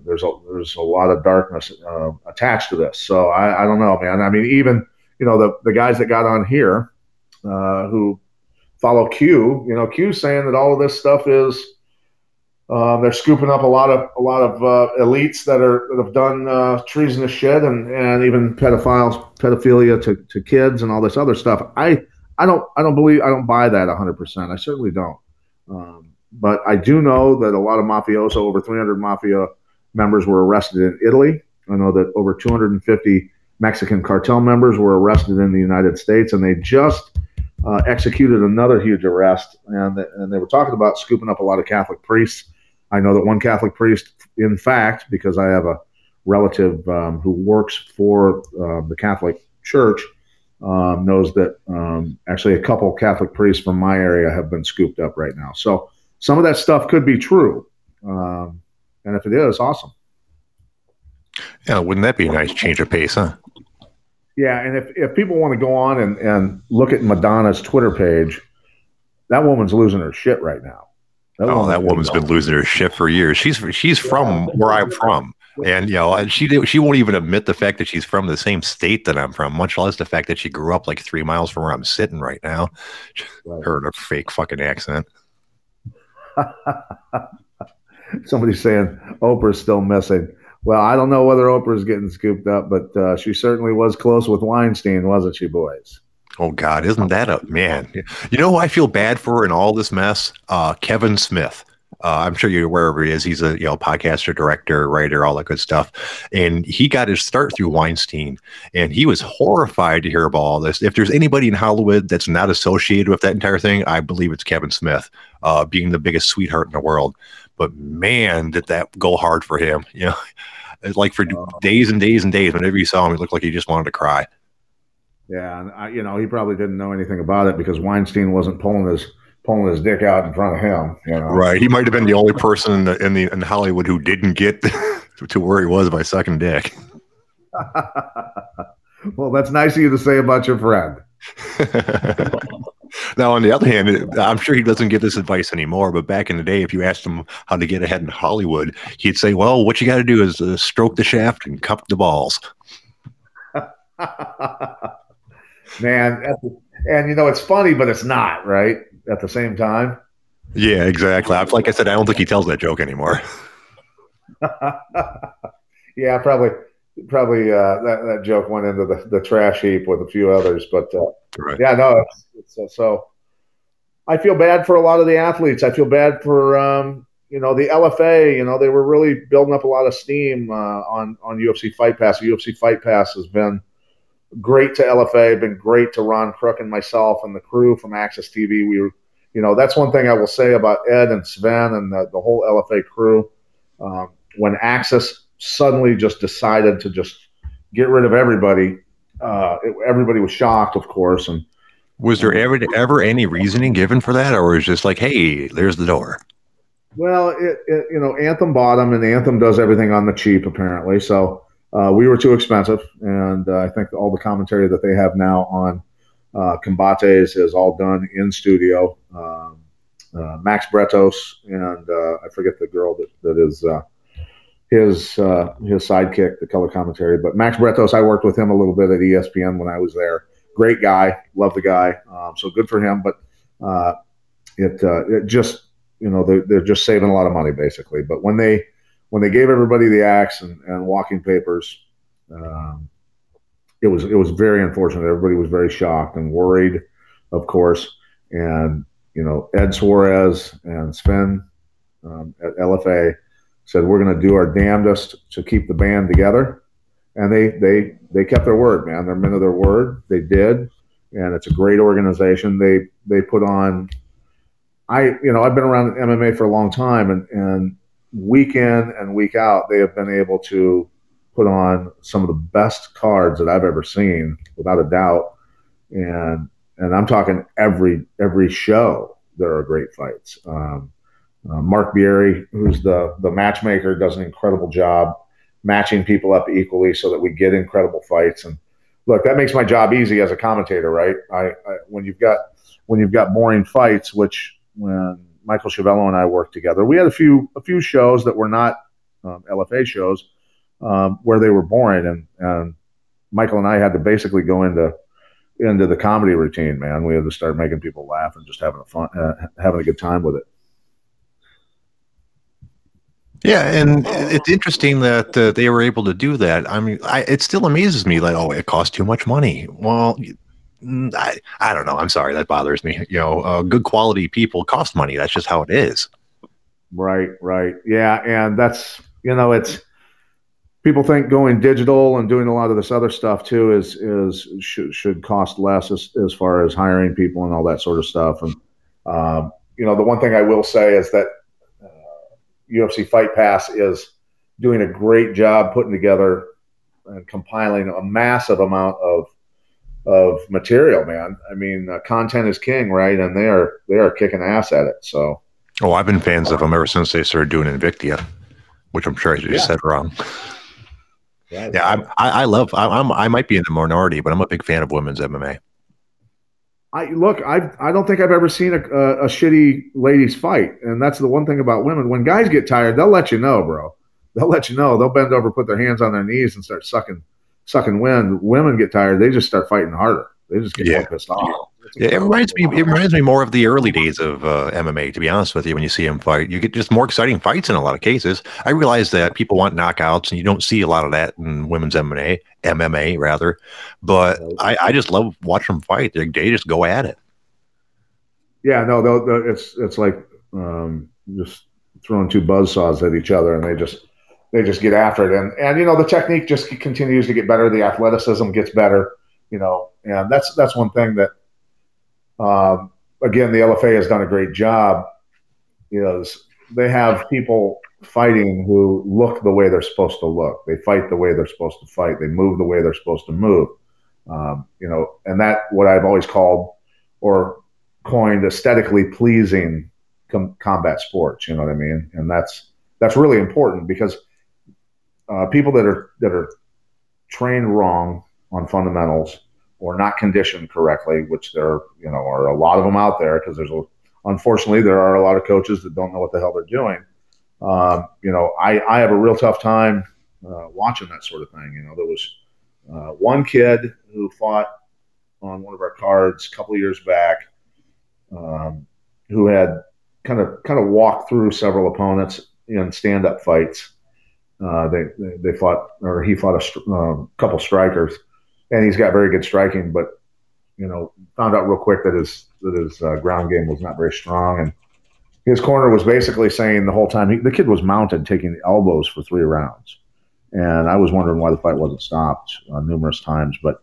there's a there's a lot of darkness uh, attached to this. So I, I don't know, man. I mean, even you know the the guys that got on here uh, who follow Q, you know, Q's saying that all of this stuff is. Um, they're scooping up a lot of a lot of uh, elites that are that have done uh, treasonous shit and, and even pedophiles, pedophilia to, to kids and all this other stuff. I, I don't I don't believe I don't buy that one hundred percent. I certainly don't. Um, but I do know that a lot of mafioso, over three hundred mafia members were arrested in Italy. I know that over two hundred fifty Mexican cartel members were arrested in the United States, and they just uh, executed another huge arrest. And and they were talking about scooping up a lot of Catholic priests. I know that one Catholic priest, in fact, because I have a relative um, who works for uh, the Catholic Church, um, knows that um, actually a couple Catholic priests from my area have been scooped up right now. So some of that stuff could be true. Um, and if it is, awesome. Yeah, wouldn't that be a nice change of pace, huh? Yeah, and if, if people want to go on and, and look at Madonna's Twitter page, that woman's losing her shit right now. That oh, that woman's been losing her shit for years. She's she's from where I'm from, and you know she she won't even admit the fact that she's from the same state that I'm from, much less the fact that she grew up like three miles from where I'm sitting right now. Right. Heard a fake fucking accent. Somebody's saying Oprah's still missing. Well, I don't know whether Oprah's getting scooped up, but uh, she certainly was close with Weinstein, wasn't she, boys? Oh, God, isn't that a man? You know who I feel bad for in all this mess? Uh, Kevin Smith. Uh, I'm sure you're wherever he is. He's a you know podcaster, director, writer, all that good stuff. And he got his start through Weinstein. And he was horrified to hear about all this. If there's anybody in Hollywood that's not associated with that entire thing, I believe it's Kevin Smith, uh, being the biggest sweetheart in the world. But man, did that go hard for him. You know, like for um, days and days and days. Whenever you saw him, he looked like he just wanted to cry. Yeah, and I, you know, he probably didn't know anything about it because Weinstein wasn't pulling his pulling his dick out in front of him. You know? Right. He might have been the only person in the in, the, in Hollywood who didn't get to where he was by sucking dick. Well, that's nice of you to say about your friend. Now, on the other hand, I'm sure he doesn't give this advice anymore, but back in the day, if you asked him how to get ahead in Hollywood, he'd say, well, what you got to do is uh, stroke the shaft and cup the balls. Man, and you know, it's funny, but it's not, right? At the same time. Yeah, exactly. Like I said, I don't think he tells that joke anymore. Yeah, probably. Probably uh, that, that joke went into the, the trash heap with a few others, but uh, right. yeah, no. It's, it's, uh, so I feel bad for a lot of the athletes. I feel bad for um, you know, the L F A. You know, they were really building up a lot of steam uh, on on U F C Fight Pass. The U F C Fight Pass has been great to L F A, been great to Ron Crook and myself and the crew from A X S T V. We were, you know, that's one thing I will say about Ed and Sven and the, the whole L F A crew. Uh, when A X S suddenly just decided to just get rid of everybody. Uh, it, everybody was shocked, of course. And was there ever ever any reasoning given for that, or was it just like, hey, there's the door? Well, it, it, you know, Anthem bought them, and Anthem does everything on the cheap, apparently. So uh, we were too expensive, and uh, I think all the commentary that they have now on uh, Combates is all done in studio. Um, uh, Max Bretos, and uh, I forget the girl that, that is uh, – his uh, his sidekick, the color commentary. But Max Bretos, I worked with him a little bit at E S P N when I was there. Great guy. Love the guy. Um, so good for him. But uh, it uh, it just, you know, they're, they're just saving a lot of money, basically. But when they when they gave everybody the axe and, and walking papers, um, it was it was very unfortunate. Everybody was very shocked and worried, of course. And, you know, Ed Suarez and Sven um, at L F A said, we're going to do our damnedest to keep the band together. And they they they kept their word, man. They're men of their word. They did. And it's a great organization. They they put on – I you know, I've been around M M A for a long time, and, and week in and week out, they have been able to put on some of the best cards that I've ever seen, without a doubt. And and I'm talking every every show there are great fights. Um Uh, Mark Bieri, who's the, the matchmaker, does an incredible job matching people up equally so that we get incredible fights. And look, that makes my job easy as a commentator, right? I, I when you've got when you've got boring fights, which when Michael Schiavello and I worked together, we had a few a few shows that were not um, L F A shows um, where they were boring, and, and Michael and I had to basically go into into the comedy routine. Man, we had to start making people laugh and just having a fun uh, having a good time with it. Yeah, and it's interesting that uh, they were able to do that. I mean, I, it still amazes me that, oh, it costs too much money. Well, I, I don't know. I'm sorry. That bothers me. You know, uh, good quality people cost money. That's just how it is. Right, right. Yeah, and that's, you know, it's people think going digital and doing a lot of this other stuff, too, is is should, should cost less as, as far as hiring people and all that sort of stuff. And, um, you know, the one thing I will say is that U F C Fight Pass is doing a great job putting together and compiling a massive amount of of material, man. I mean, uh, content is king, right? And they are they are kicking ass at it. So, oh, I've been fans of them ever since they started doing Invicta, which I'm sure I just yeah. said wrong. Yeah, yeah I'm, I I love. I, I'm I might be in the minority, but I'm a big fan of women's M M A. I look, I I don't think I've ever seen a, a, a shitty ladies fight. And that's the one thing about women. When guys get tired, they'll let you know, bro. They'll let you know. They'll bend over, put their hands on their knees, and start sucking sucking wind. Women get tired. They just start fighting harder. They just get yeah. pissed off. Yeah, it reminds me it reminds me more of the early days of uh, M M A, to be honest with you. When you see them fight, you get just more exciting fights in a lot of cases. I realize that people want knockouts, and you don't see a lot of that in women's M M A M M A rather, but I, I just love watching them fight. They, they just go at it. Yeah, no, they'll, they'll, it's it's like um, just throwing two buzzsaws at each other, and they just they just get after it. And and you know, the technique just continues to get better. The athleticism gets better, you know, and that's that's one thing that. Um, again, the L F A has done a great job. Is they have people fighting who look the way they're supposed to look. They fight the way they're supposed to fight. They move the way they're supposed to move. Um, you know, and that what I've always called or coined aesthetically pleasing com- combat sports. You know what I mean? And that's that's really important because uh, people that are that are trained wrong on fundamentals or not conditioned correctly, which there you know are a lot of them out there because there's a, unfortunately there are a lot of coaches that don't know what the hell they're doing. Uh, you know, I, I have a real tough time uh, watching that sort of thing. You know, there was uh, one kid who fought on one of our cards a couple of years back, um, who had kind of kind of walked through several opponents in stand-up fights. Uh, they, they they fought, or he fought a uh, couple strikers, and he's got very good striking, but you know, found out real quick that his that his uh, ground game was not very strong. And his corner was basically saying the whole time, he, the kid was mounted, taking the elbows for three rounds. And I was wondering why the fight wasn't stopped uh, numerous times. But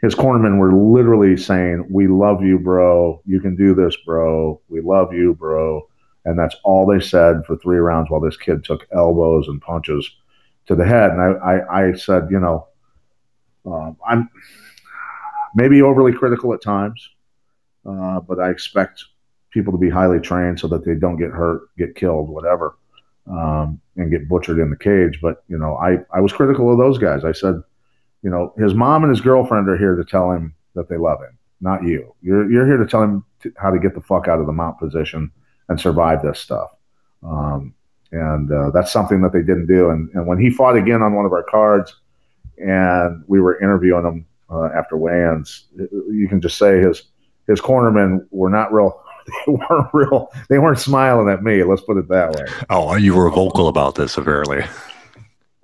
his cornermen were literally saying, "We love you, bro. You can do this, bro. We love you, bro." And that's all they said for three rounds while this kid took elbows and punches to the head. And I, I, I said, you know, um, I'm maybe overly critical at times, uh, but I expect people to be highly trained so that they don't get hurt, get killed, whatever, um, and get butchered in the cage. But, you know, I, I was critical of those guys. I said, you know, his mom and his girlfriend are here to tell him that they love him, not you. You're you're here to tell him to, how to get the fuck out of the mount position and survive this stuff. Um, and uh, that's something that they didn't do. And, and when he fought again on one of our cards and we were interviewing him uh, after weigh-ins, you can just say his, his cornermen were not real – They weren't real. They weren't smiling at me. Let's put it that way. Oh, you were vocal about this, apparently.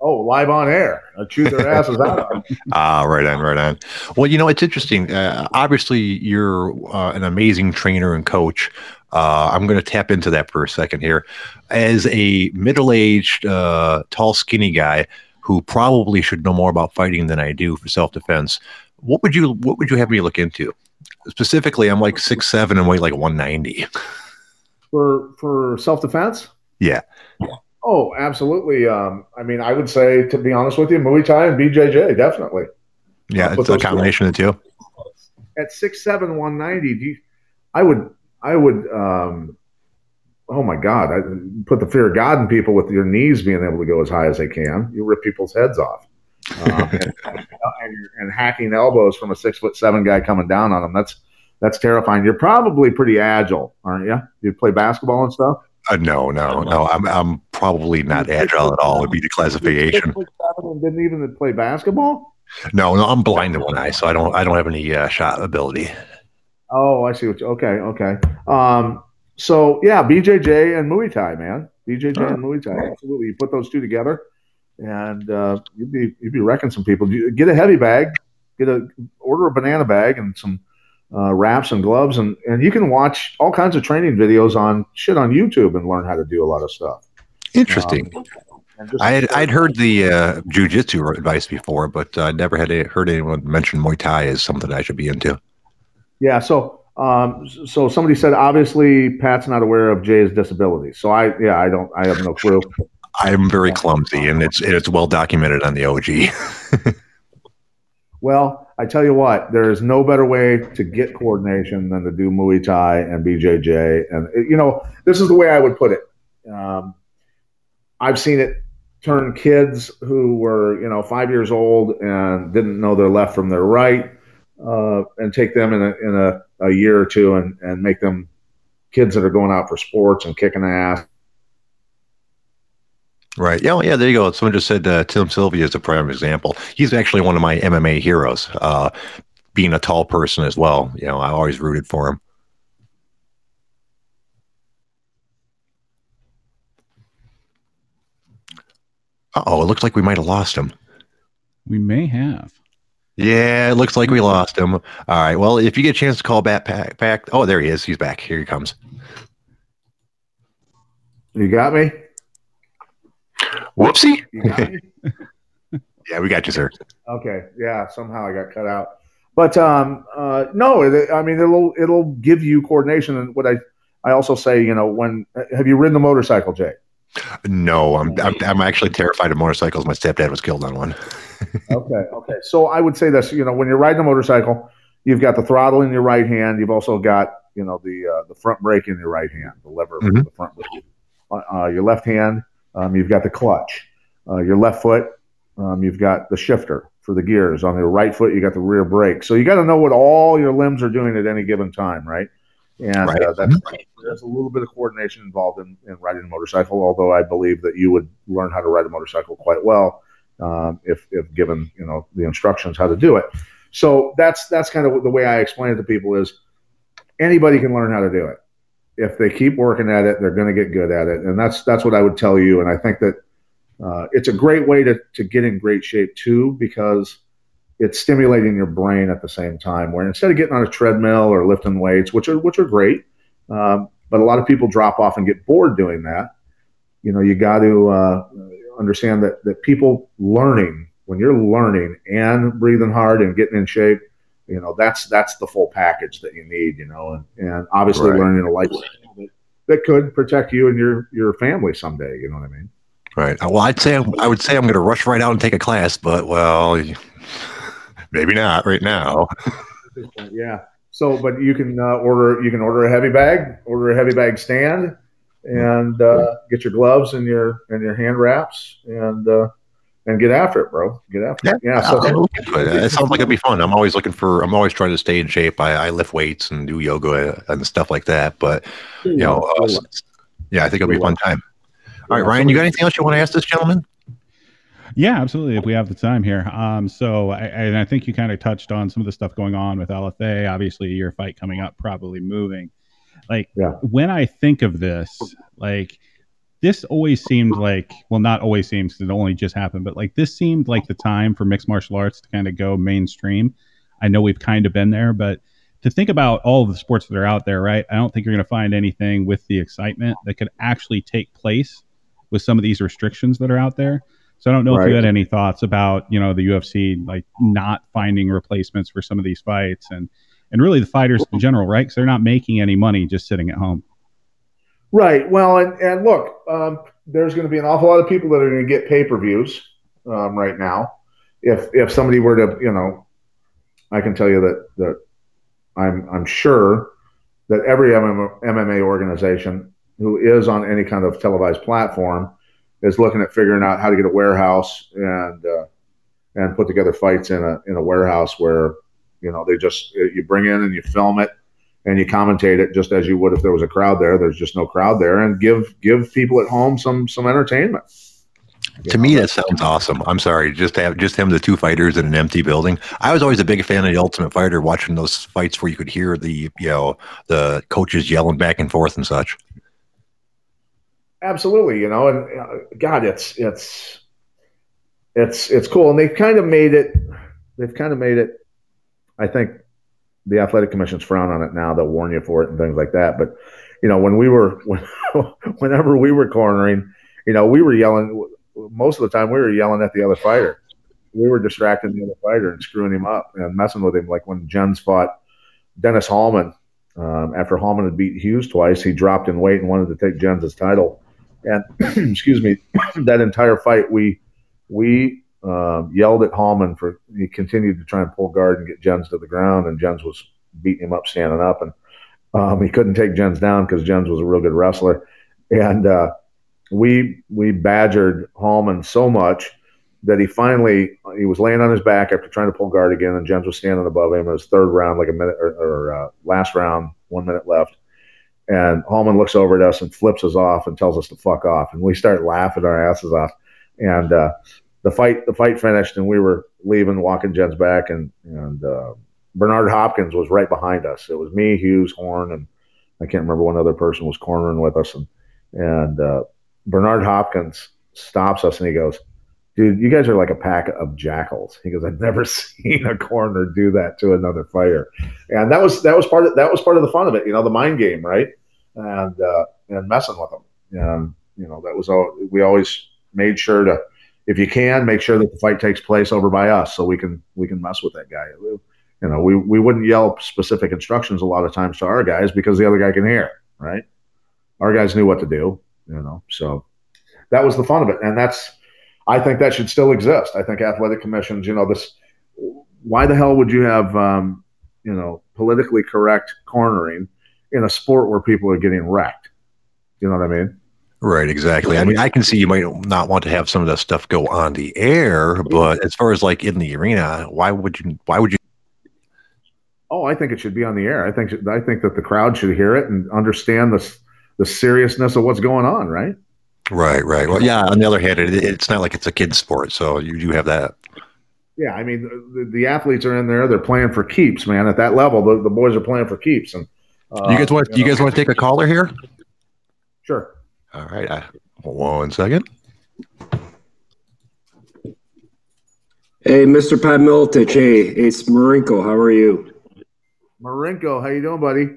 Oh, live on air. I chewed their asses out. Ah, right on, right on. Well, you know, it's interesting. Uh, obviously, you're uh, an amazing trainer and coach. Uh, I'm going to tap into that for a second here. As a middle-aged, uh, tall, skinny guy who probably should know more about fighting than I do for self-defense, what would you what would you have me look into? Specifically, I'm like six seven and weight like one ninety. For for self defense? Yeah. Oh, absolutely. Um, I mean, I would say, to be honest with you, Muay Thai and B J J, definitely. Yeah, it's a combination of the two. At six seven one ninety, do you, I would I would um, oh my God, I put the fear of God in people with your knees being able to go as high as they can. You rip people's heads off. uh, and, and, and hacking elbows from a six foot seven guy coming down on him. That's, that's terrifying. You're probably pretty agile, aren't you? You play basketball and stuff? Uh, no, no, no. I'm, I'm probably not agile at all. Would be the classification. Didn't even play basketball? No, no, I'm blind in one eye. So I don't, I don't have any uh, shot ability. Oh, I see what you, okay. Okay. Um, so yeah, B J J and Muay Thai, man, B J J uh, and Muay Thai. Absolutely. You put those two together, and uh, you'd be you'd be wrecking some people. Get a heavy bag, get a order a banana bag and some uh, wraps and gloves, and, and you can watch all kinds of training videos on shit on YouTube and learn how to do a lot of stuff. Interesting. Um, just- I had, I'd heard the uh, jujitsu advice before, but I uh, never had a, heard anyone mention Muay Thai as something I should be into. Yeah. So um, so somebody said obviously Pat's not aware of Jay's disability. So I yeah I don't I have no clue. I'm very clumsy, and it's it's well documented on the O G. Well, I tell you what, there is no better way to get coordination than to do Muay Thai and B J J. And, you know, this is the way I would put it. Um, I've seen it turn kids who were, you know, five years old and didn't know their left from their right, uh, and take them in a, in a, a year or two and, and make them kids that are going out for sports and kicking ass. Right. Yeah. Well, yeah. There you go. Someone just said uh, Tim Sylvia is a prime example. He's actually one of my M M A heroes, uh, being a tall person as well. You know, I always rooted for him. Uh-oh. It looks like we might have lost him. We may have. Yeah. It looks like we lost him. All right. Well, if you get a chance to call back, back, back. Oh, there he is. He's back. Here he comes. You got me? Whoopsie. Yeah, we got you, sir. Okay. Yeah. Somehow I got cut out, but um, uh, no, it, I mean, it'll, it'll give you coordination. And what I, I also say, you know, when, have you ridden the motorcycle, Jay? No, I'm, I'm I'm actually terrified of motorcycles. My stepdad was killed on one. okay, okay. So I would say this, you know, when you're riding a motorcycle, you've got the throttle in your right hand. You've also got, you know, the uh, the front brake in your right hand, the lever mm-hmm. for the front brake. Uh, your left hand, um, you've got the clutch. Uh, your left foot, um, you've got the shifter for the gears. On your right foot, you got the rear brake. So you got to know what all your limbs are doing at any given time, right? And right. Uh, that's, there's a little bit of coordination involved in, in riding a motorcycle, although I believe that you would learn how to ride a motorcycle quite well um, if, if given, you know, the instructions how to do it. So that's that's kind of the way I explain it to people is anybody can learn how to do it. If they keep working at it, they're going to get good at it. And that's that's what I would tell you. And I think that uh, it's a great way to, to get in great shape, too, because it's stimulating your brain at the same time, where instead of getting on a treadmill or lifting weights, which are which are great, um, but a lot of people drop off and get bored doing that. You know, you got to uh, understand that, that people learning, when you're learning and breathing hard and getting in shape, you know, that's that's the full package that you need, you know, and, and obviously right. learning a lifestyle that, that could protect you and your, your family someday, you know what I mean? Right. Well, I'd say I'm, I would say I'm going to rush right out and take a class, but, well, maybe not right now. Yeah. So, but you can uh, order you can order a heavy bag, order a heavy bag stand, and uh, get your gloves and your and your hand wraps, and uh, and get after it, bro. Get after yeah, it. Yeah. So, so. It sounds like it'd be fun. I'm always looking for. I'm always trying to stay in shape. I, I lift weights and do yoga and stuff like that. But you yeah, know, uh, yeah, I think it'll be a fun time. All right, Ryan, you got anything else you want to ask this gentleman? Yeah, absolutely. If we have the time here. Um, so I, and I think you kind of touched on some of the stuff going on with L F A, obviously your fight coming up, probably moving. Like yeah. when I think of this, like this always seemed like, well, not always seems, it only just happened, but like this seemed like the time for mixed martial arts to kind of go mainstream. I know we've kind of been there, but to think about all of the sports that are out there, right? I don't think you're going to find anything with the excitement that could actually take place with some of these restrictions that are out there. So I don't know right. if you had any thoughts about, you know, the U F C, like not finding replacements for some of these fights and, and really the fighters in general, right? Because they're not making any money just sitting at home. Right. Well, and, and look, um, there's going to be an awful lot of people that are going to get pay-per-views um, right now. If if somebody were to, you know, I can tell you that, that I'm I'm sure that every M M A organization who is on any kind of televised platform is looking at figuring out how to get a warehouse and uh, and put together fights in a in a warehouse where, you know, they just you bring in and you film it and you commentate it just as you would if there was a crowd there. There's just no crowd there, and give give people at home some some entertainment. To me, that sounds awesome. I'm sorry, just to have just him, the two fighters in an empty building. I was always a big fan of The Ultimate Fighter, watching those fights where you could hear the you know the coaches yelling back and forth and such. Absolutely, you know, and uh, God, it's it's it's it's cool, and they've kind of made it. They've kind of made it. I think the athletic commissions frown on it now; they'll warn you for it and things like that. But you know, when we were, when, whenever we were cornering, you know, we were yelling most of the time. We were yelling at the other fighter. We were distracting the other fighter and screwing him up and messing with him. Like when Jens fought Dennis Hallman, um, after Hallman had beat Hughes twice, he dropped in weight and wanted to take Jens's title. And excuse me, that entire fight, we we uh, yelled at Hallman for he continued to try and pull guard and get Jens to the ground, and Jens was beating him up, standing up, and um, he couldn't take Jens down because Jens was a real good wrestler. And uh, we we badgered Hallman so much that he finally he was laying on his back after trying to pull guard again, and Jens was standing above him. It was third round, like a minute or, or uh, last round, one minute left. And Hallman looks over at us and flips us off and tells us to fuck off. And we start laughing our asses off. And uh, the fight the fight finished, and we were leaving, walking Jens back. And, and uh, Bernard Hopkins was right behind us. It was me, Hughes, Horn, and I can't remember one other person was cornering with us. And, and uh, Bernard Hopkins stops us, and he goes, dude, you guys are like a pack of jackals. He goes, I've never seen a corner do that to another fighter. And that was that was part of that was part of the fun of it, you know, the mind game, right? And uh, and messing with them. And you know, that was all we always made sure to, if you can, make sure that the fight takes place over by us so we can we can mess with that guy. You know, we, we wouldn't yell specific instructions a lot of times to our guys because the other guy can hear, right? Our guys knew what to do, you know, so that was the fun of it. And that's, I think that should still exist. I think athletic commissions, you know, this, why the hell would you have, um, you know, politically correct cornering in a sport where people are getting wrecked? You know what I mean? Right, exactly. I mean, I can see you might not want to have some of that stuff go on the air, but as far as like in the arena, why would you, why would you? Oh, I think it should be on the air. I think, I think that the crowd should hear it and understand the, the seriousness of what's going on. Right. Right. Right. Well, yeah. On the other hand, it, it's not like it's a kid's sport. So you do have that. Yeah. I mean, the, the athletes are in there. They're playing for keeps, man. At that level, the, the boys are playing for keeps. And uh, you guys want, you, you know, guys want to take a caller here? Sure. All right. I, one second. Hey, Mister Pat Miletich. Hey, it's Marinko. How are you? Marinko, how you doing, buddy?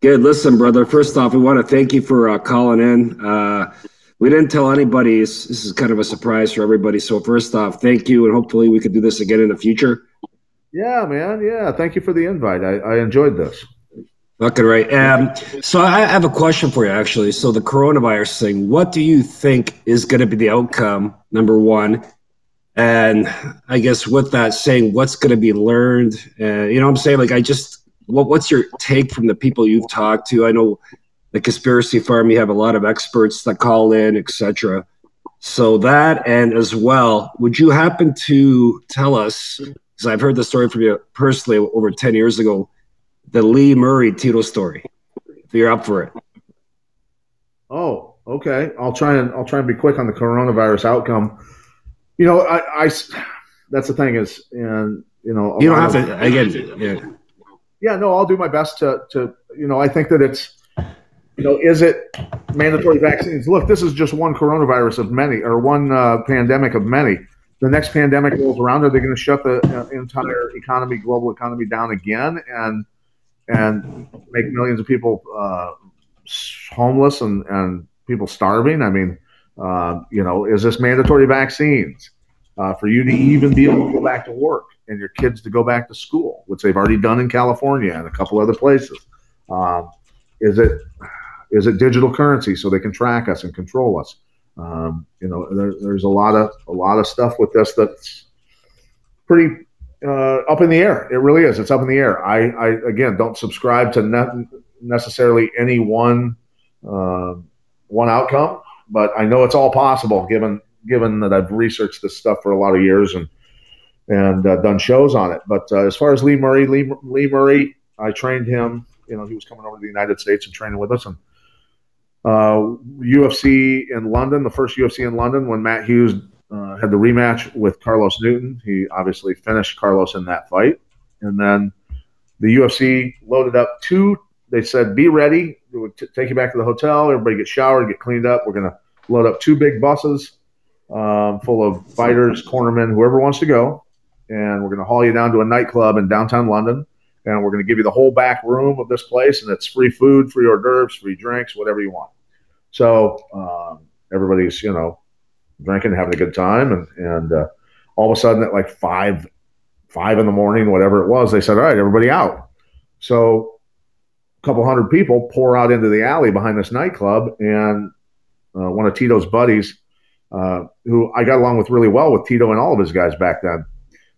Good. Listen, brother, first off, we want to thank you for uh, calling in. Uh, we didn't tell anybody. This, this is kind of a surprise for everybody. So first off, thank you, and hopefully we could do this again in the future. Yeah, man. Yeah. Thank you for the invite. I, I enjoyed this. Okay, right. Um, so I have a question for you, actually. So the coronavirus thing, what do you think is going to be the outcome, number one? And I guess with that saying, what's going to be learned? Uh, you know what I'm saying? Like, I just, what, what's your take from the people you've talked to? I know the Conspiracy Farm, you have a lot of experts that call in, et cetera. So that, and as well, would you happen to tell us, because I've heard the story from you personally over ten years ago, the Lee Murray Tito story. If you're up for it. Oh, okay. I'll try and I'll try and be quick on the coronavirus outcome. You know, I, I that's the thing is, and you know, you don't have of, to. Again, yeah, yeah. No, I'll do my best to to you know. I think that it's you know, is it mandatory vaccines? Look, this is just one coronavirus of many, or one uh, pandemic of many. The next pandemic rolls around. Are they going to shut the uh, entire economy, global economy, down again? And and make millions of people uh, homeless and, and people starving? I mean, uh, you know, is this mandatory vaccines uh, for you to even be able to go back to work and your kids to go back to school, which they've already done in California and a couple other places? Uh, is it is it digital currency so they can track us and control us? Um, you know, there, there's a lot of a lot of stuff with this that's pretty Uh, up in the air. It really is. It's up in the air. I, I again, don't subscribe to ne- necessarily any one uh, one outcome, but I know it's all possible given given that I've researched this stuff for a lot of years and and uh, done shows on it. But uh, as far as Lee Murray, Lee, Lee Murray, I trained him. You know, he was coming over to the United States and training with us. And uh, U F C in London, the first U F C in London, when Matt Hughes Uh, had the rematch with Carlos Newton. He obviously finished Carlos in that fight. And then the U F C loaded up two. They said, be ready. They would t- take you back to the hotel. Everybody get showered, get cleaned up. We're going to load up two big buses um, full of fighters, cornermen, whoever wants to go. And we're going to haul you down to a nightclub in downtown London. And we're going to give you the whole back room of this place. And it's free food, free hors d'oeuvres, free drinks, whatever you want. So um, everybody's, you know, drinking, having a good time, and and uh, all of a sudden at like five, five in the morning, whatever it was, they said, "All right, everybody out." So a couple hundred people pour out into the alley behind this nightclub, and uh, one of Tito's buddies, uh, who I got along with really well with Tito and all of his guys back then,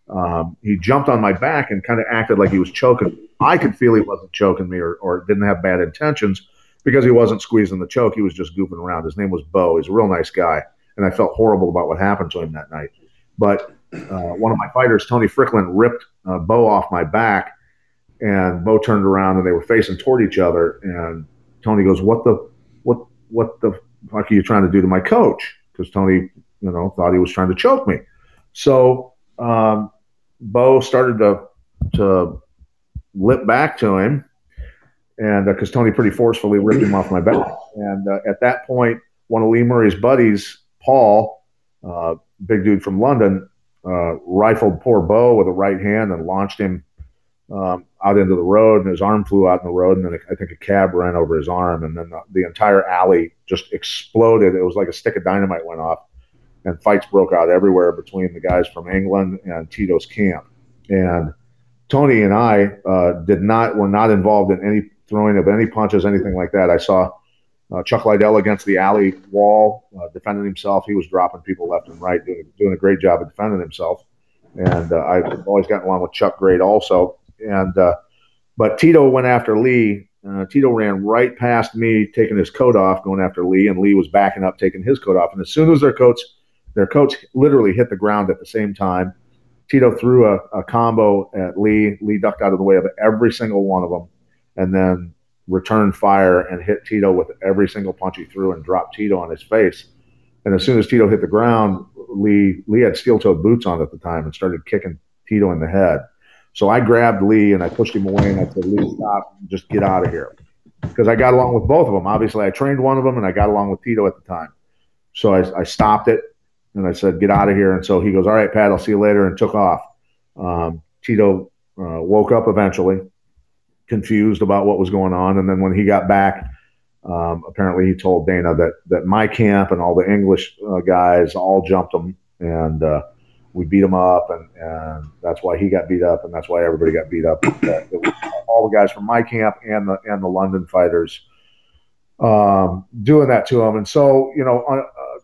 um, he jumped on my back and kind of acted like he was choking. I could feel he wasn't choking me, or or didn't have bad intentions because he wasn't squeezing the choke. He was just goofing around. His name was Bo. He's a real nice guy. And I felt horrible about what happened to him that night. But uh, one of my fighters, Tony Fryklund, ripped uh, Bo off my back, and Bo turned around and they were facing toward each other. And Tony goes, "What the, what, what the fuck are you trying to do to my coach?" Because Tony, you know, thought he was trying to choke me. So um, Bo started to to lip back to him, and because uh, Tony pretty forcefully ripped him off my back. And uh, at that point, one of Lee Murray's buddies, Paul, uh, big dude from London, uh, rifled poor Bo with a right hand and launched him um, out into the road, and his arm flew out in the road, and then I think a cab ran over his arm, and then the, the entire alley just exploded. It was like a stick of dynamite went off, and fights broke out everywhere between the guys from England and Tito's camp. And Tony and I uh, did not were not involved in any throwing of any punches, anything like that. I saw Uh, Chuck Liddell against the alley wall, uh, defending himself. He was dropping people left and right, doing, doing a great job of defending himself. And uh, I've always gotten along with Chuck great also. And uh, but Tito went after Lee. Uh, Tito ran right past me, taking his coat off, going after Lee, and Lee was backing up, taking his coat off. And as soon as their coats, their coats literally hit the ground at the same time, Tito threw a, a combo at Lee. Lee ducked out of the way of every single one of them, and then returned fire and hit Tito with every single punch he threw and dropped Tito on his face. And as soon as Tito hit the ground, Lee Lee had steel-toed boots on at the time and started kicking Tito in the head. So I grabbed Lee and I pushed him away and I said, Lee, stop, just get out of here. Because I got along with both of them. Obviously, I trained one of them and I got along with Tito at the time. So I, I stopped it and I said, get out of here. And so he goes, all right, Pat, I'll see you later, and took off. Um, Tito uh, woke up eventually, confused about what was going on. And then when he got back, um, apparently he told Dana that that my camp and all the English uh, guys all jumped him, and uh, we beat him up, and, and that's why he got beat up, and that's why everybody got beat up. It was all the guys from my camp and the and the London fighters um, doing that to him. And so, you know, on, uh,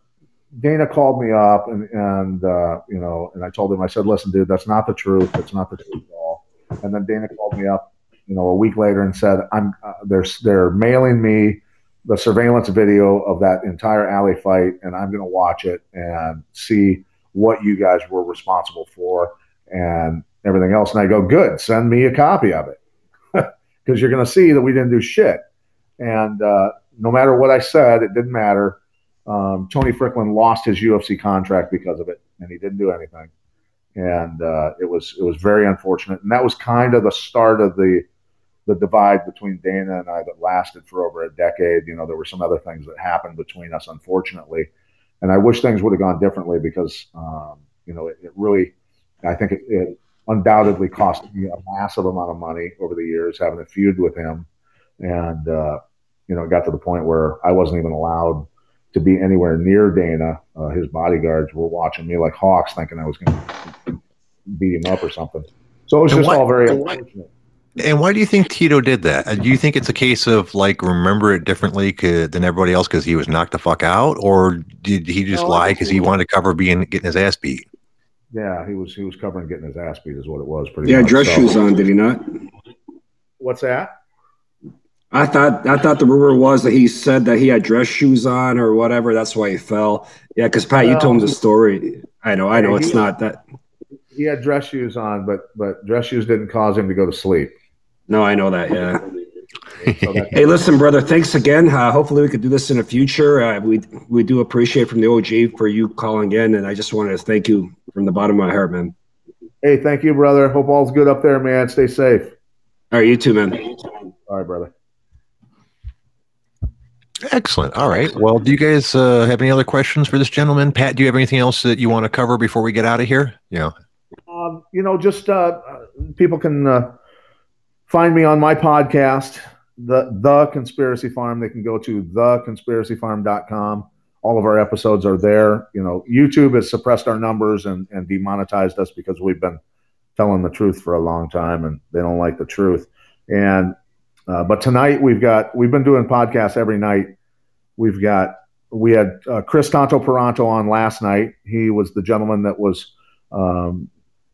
Dana called me up, and, and uh, you know, and I told him, I said, listen, dude, that's not the truth. That's not the truth at all. And then Dana called me up, you know, a week later and said, I'm, uh, they're, they're mailing me the surveillance video of that entire alley fight, and I'm going to watch it and see what you guys were responsible for and everything else. And I go, good, send me a copy of it, because you're going to see that we didn't do shit. And uh, no matter what I said, it didn't matter. Um, Tony Fryklund lost his U F C contract because of it, and he didn't do anything. And uh, it was it was very unfortunate. And that was kind of the start of the the divide between Dana and I that lasted for over a decade. You know, there were some other things that happened between us, unfortunately. And I wish things would have gone differently, because, um, you know, it, it really, I think it, it undoubtedly cost me a massive amount of money over the years, having a feud with him. And, uh, you know, it got to the point where I wasn't even allowed to be anywhere near Dana. Uh, his bodyguards were watching me like hawks, thinking I was going to beat him up or something. So it was and just why, all very unfortunate. And why do you think Tito did that? Do you think it's a case of, like, remember it differently than everybody else because he was knocked the fuck out? Or did he just no, lie because he wanted to cover being getting his ass beat? Yeah, he was he was covering getting his ass beat is what it was. Pretty yeah, much. Dress so. Shoes on, did he not? What's that? I thought I thought the rumor was that he said that he had dress shoes on or whatever. That's why he fell. Yeah, because, Pat, well, you told him the story. I know, I know. It's he, not that. He had dress shoes on, but but dress shoes didn't cause him to go to sleep. No, I know that, yeah. Hey, listen, brother, thanks again. Uh, hopefully we could do this in the future. Uh, we we do appreciate from the O G for you calling in, and I just wanted to thank you from the bottom of my heart, man. Hey, thank you, brother. Hope all's good up there, man. Stay safe. All right, you too, man. All right, brother. Excellent. All right. Well, do you guys uh, have any other questions for this gentleman? Pat, do you have anything else that you want to cover before we get out of here? Yeah. Um, you know, just uh, people can uh, find me on my podcast, the the Conspiracy Farm. They can go to the conspiracy farm dot com. All of our episodes are there. You know, YouTube has suppressed our numbers and, and demonetized us because we've been telling the truth for a long time, and they don't like the truth. And Uh, but tonight we've got we've been doing podcasts every night. We've got we had uh, Chris Tonto Peranto on last night. He was the gentleman that was um,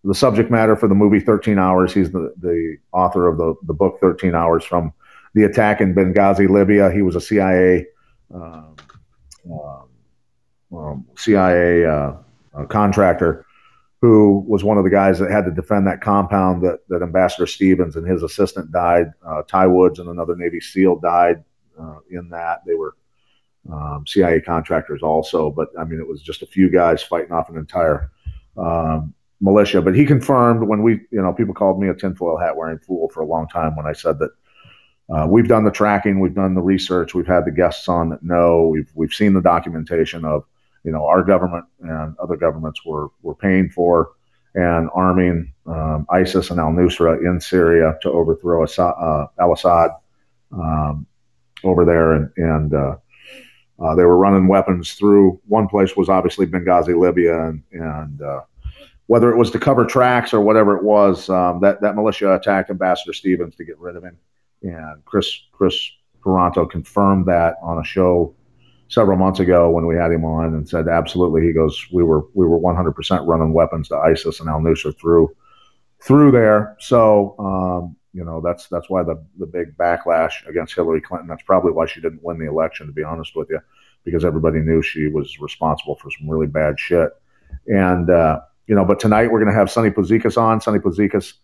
the subject matter for the movie thirteen hours. He's the, the author of the the book thirteen hours, from the attack in Benghazi, Libya. He was a C I A um, um, C I A uh, uh, contractor who was one of the guys that had to defend that compound that, that Ambassador Stevens and his assistant died. Uh, Ty Woods and another Navy SEAL died uh, in that. They were um, C I A contractors also, but, I mean, it was just a few guys fighting off an entire um, militia. But he confirmed when we, you know, people called me a tinfoil hat-wearing fool for a long time when I said that uh, we've done the tracking, we've done the research, we've had the guests on that know, we've, we've seen the documentation of, you know, our government and other governments were, were paying for and arming um, ISIS and al-Nusra in Syria to overthrow Assad, uh, al-Assad um, over there. And, and uh, uh, they were running weapons through. One place was obviously Benghazi, Libya. And, and uh, whether it was to cover tracks or whatever it was, um, that, that militia attacked Ambassador Stevens to get rid of him. And Chris Chris Ferranto confirmed that on a show several months ago when we had him on, and said absolutely. He goes, we were we were one hundred percent running weapons to ISIS and al-Nusra through through there. So um, you know that's that's why the the big backlash against Hillary Clinton. That's probably why she didn't win the election, to be honest with you, because everybody knew she was responsible for some really bad shit. And uh, you know, but tonight we're going to have Sonny Puzikas on. Sonny Puzikas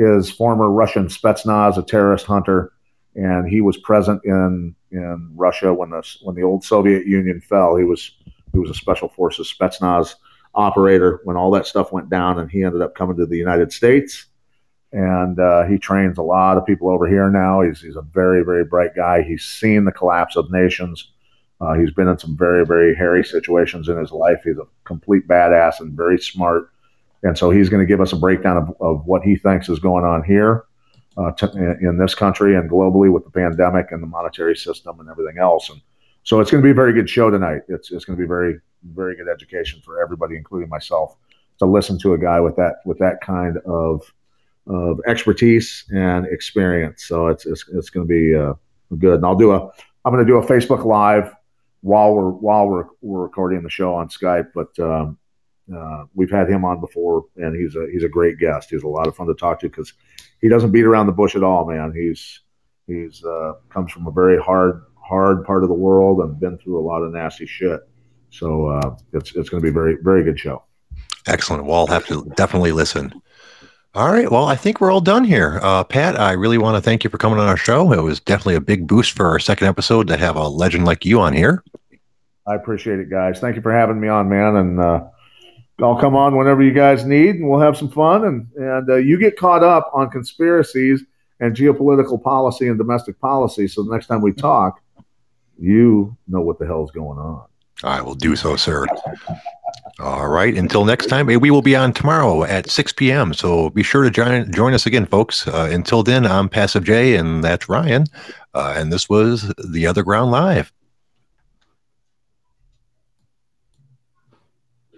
is former Russian Spetsnaz, a terrorist hunter. And he was present in in Russia when the when the old Soviet Union fell. He was he was a special forces Spetsnaz operator when all that stuff went down, and he ended up coming to the United States. And uh, he trains a lot of people over here now. He's he's a very very bright guy. He's seen the collapse of nations. Uh, he's been in some very very hairy situations in his life. He's a complete badass and very smart. And so he's going to give us a breakdown of, of what he thinks is going on here. Uh, t- in this country and globally with the pandemic and the monetary system and everything else. And so it's going to be a very good show tonight. It's it's going to be very, very good education for everybody, including myself, to listen to a guy with that with that kind of of expertise and experience. So it's it's, it's going to be uh, good. And I'll do a I'm going to do a Facebook Live while we're while we're we're recording the show on Skype. But um, uh, we've had him on before, and he's a he's a great guest. He's a lot of fun to talk to because he doesn't beat around the bush at all, man. He's he's uh, comes from a very hard hard part of the world and been through a lot of nasty shit. So uh, it's it's going to be a very very good show. Excellent. Well, I'll have to definitely listen. All right. Well, I think we're all done here. Uh, Pat, I really want to thank you for coming on our show. It was definitely a big boost for our second episode to have a legend like you on here. I appreciate it, guys. Thank you for having me on, man. And uh, I'll come on whenever you guys need, and we'll have some fun. And, and uh, you get caught up on conspiracies and geopolitical policy and domestic policy. So the next time we talk, you know what the hell's going on. I will do so, sir. All right. Until next time, we will be on tomorrow at six p.m. So be sure to join, join us again, folks. Uh, until then, I'm Passive J, and that's Ryan. Uh, and this was The Other Ground Live.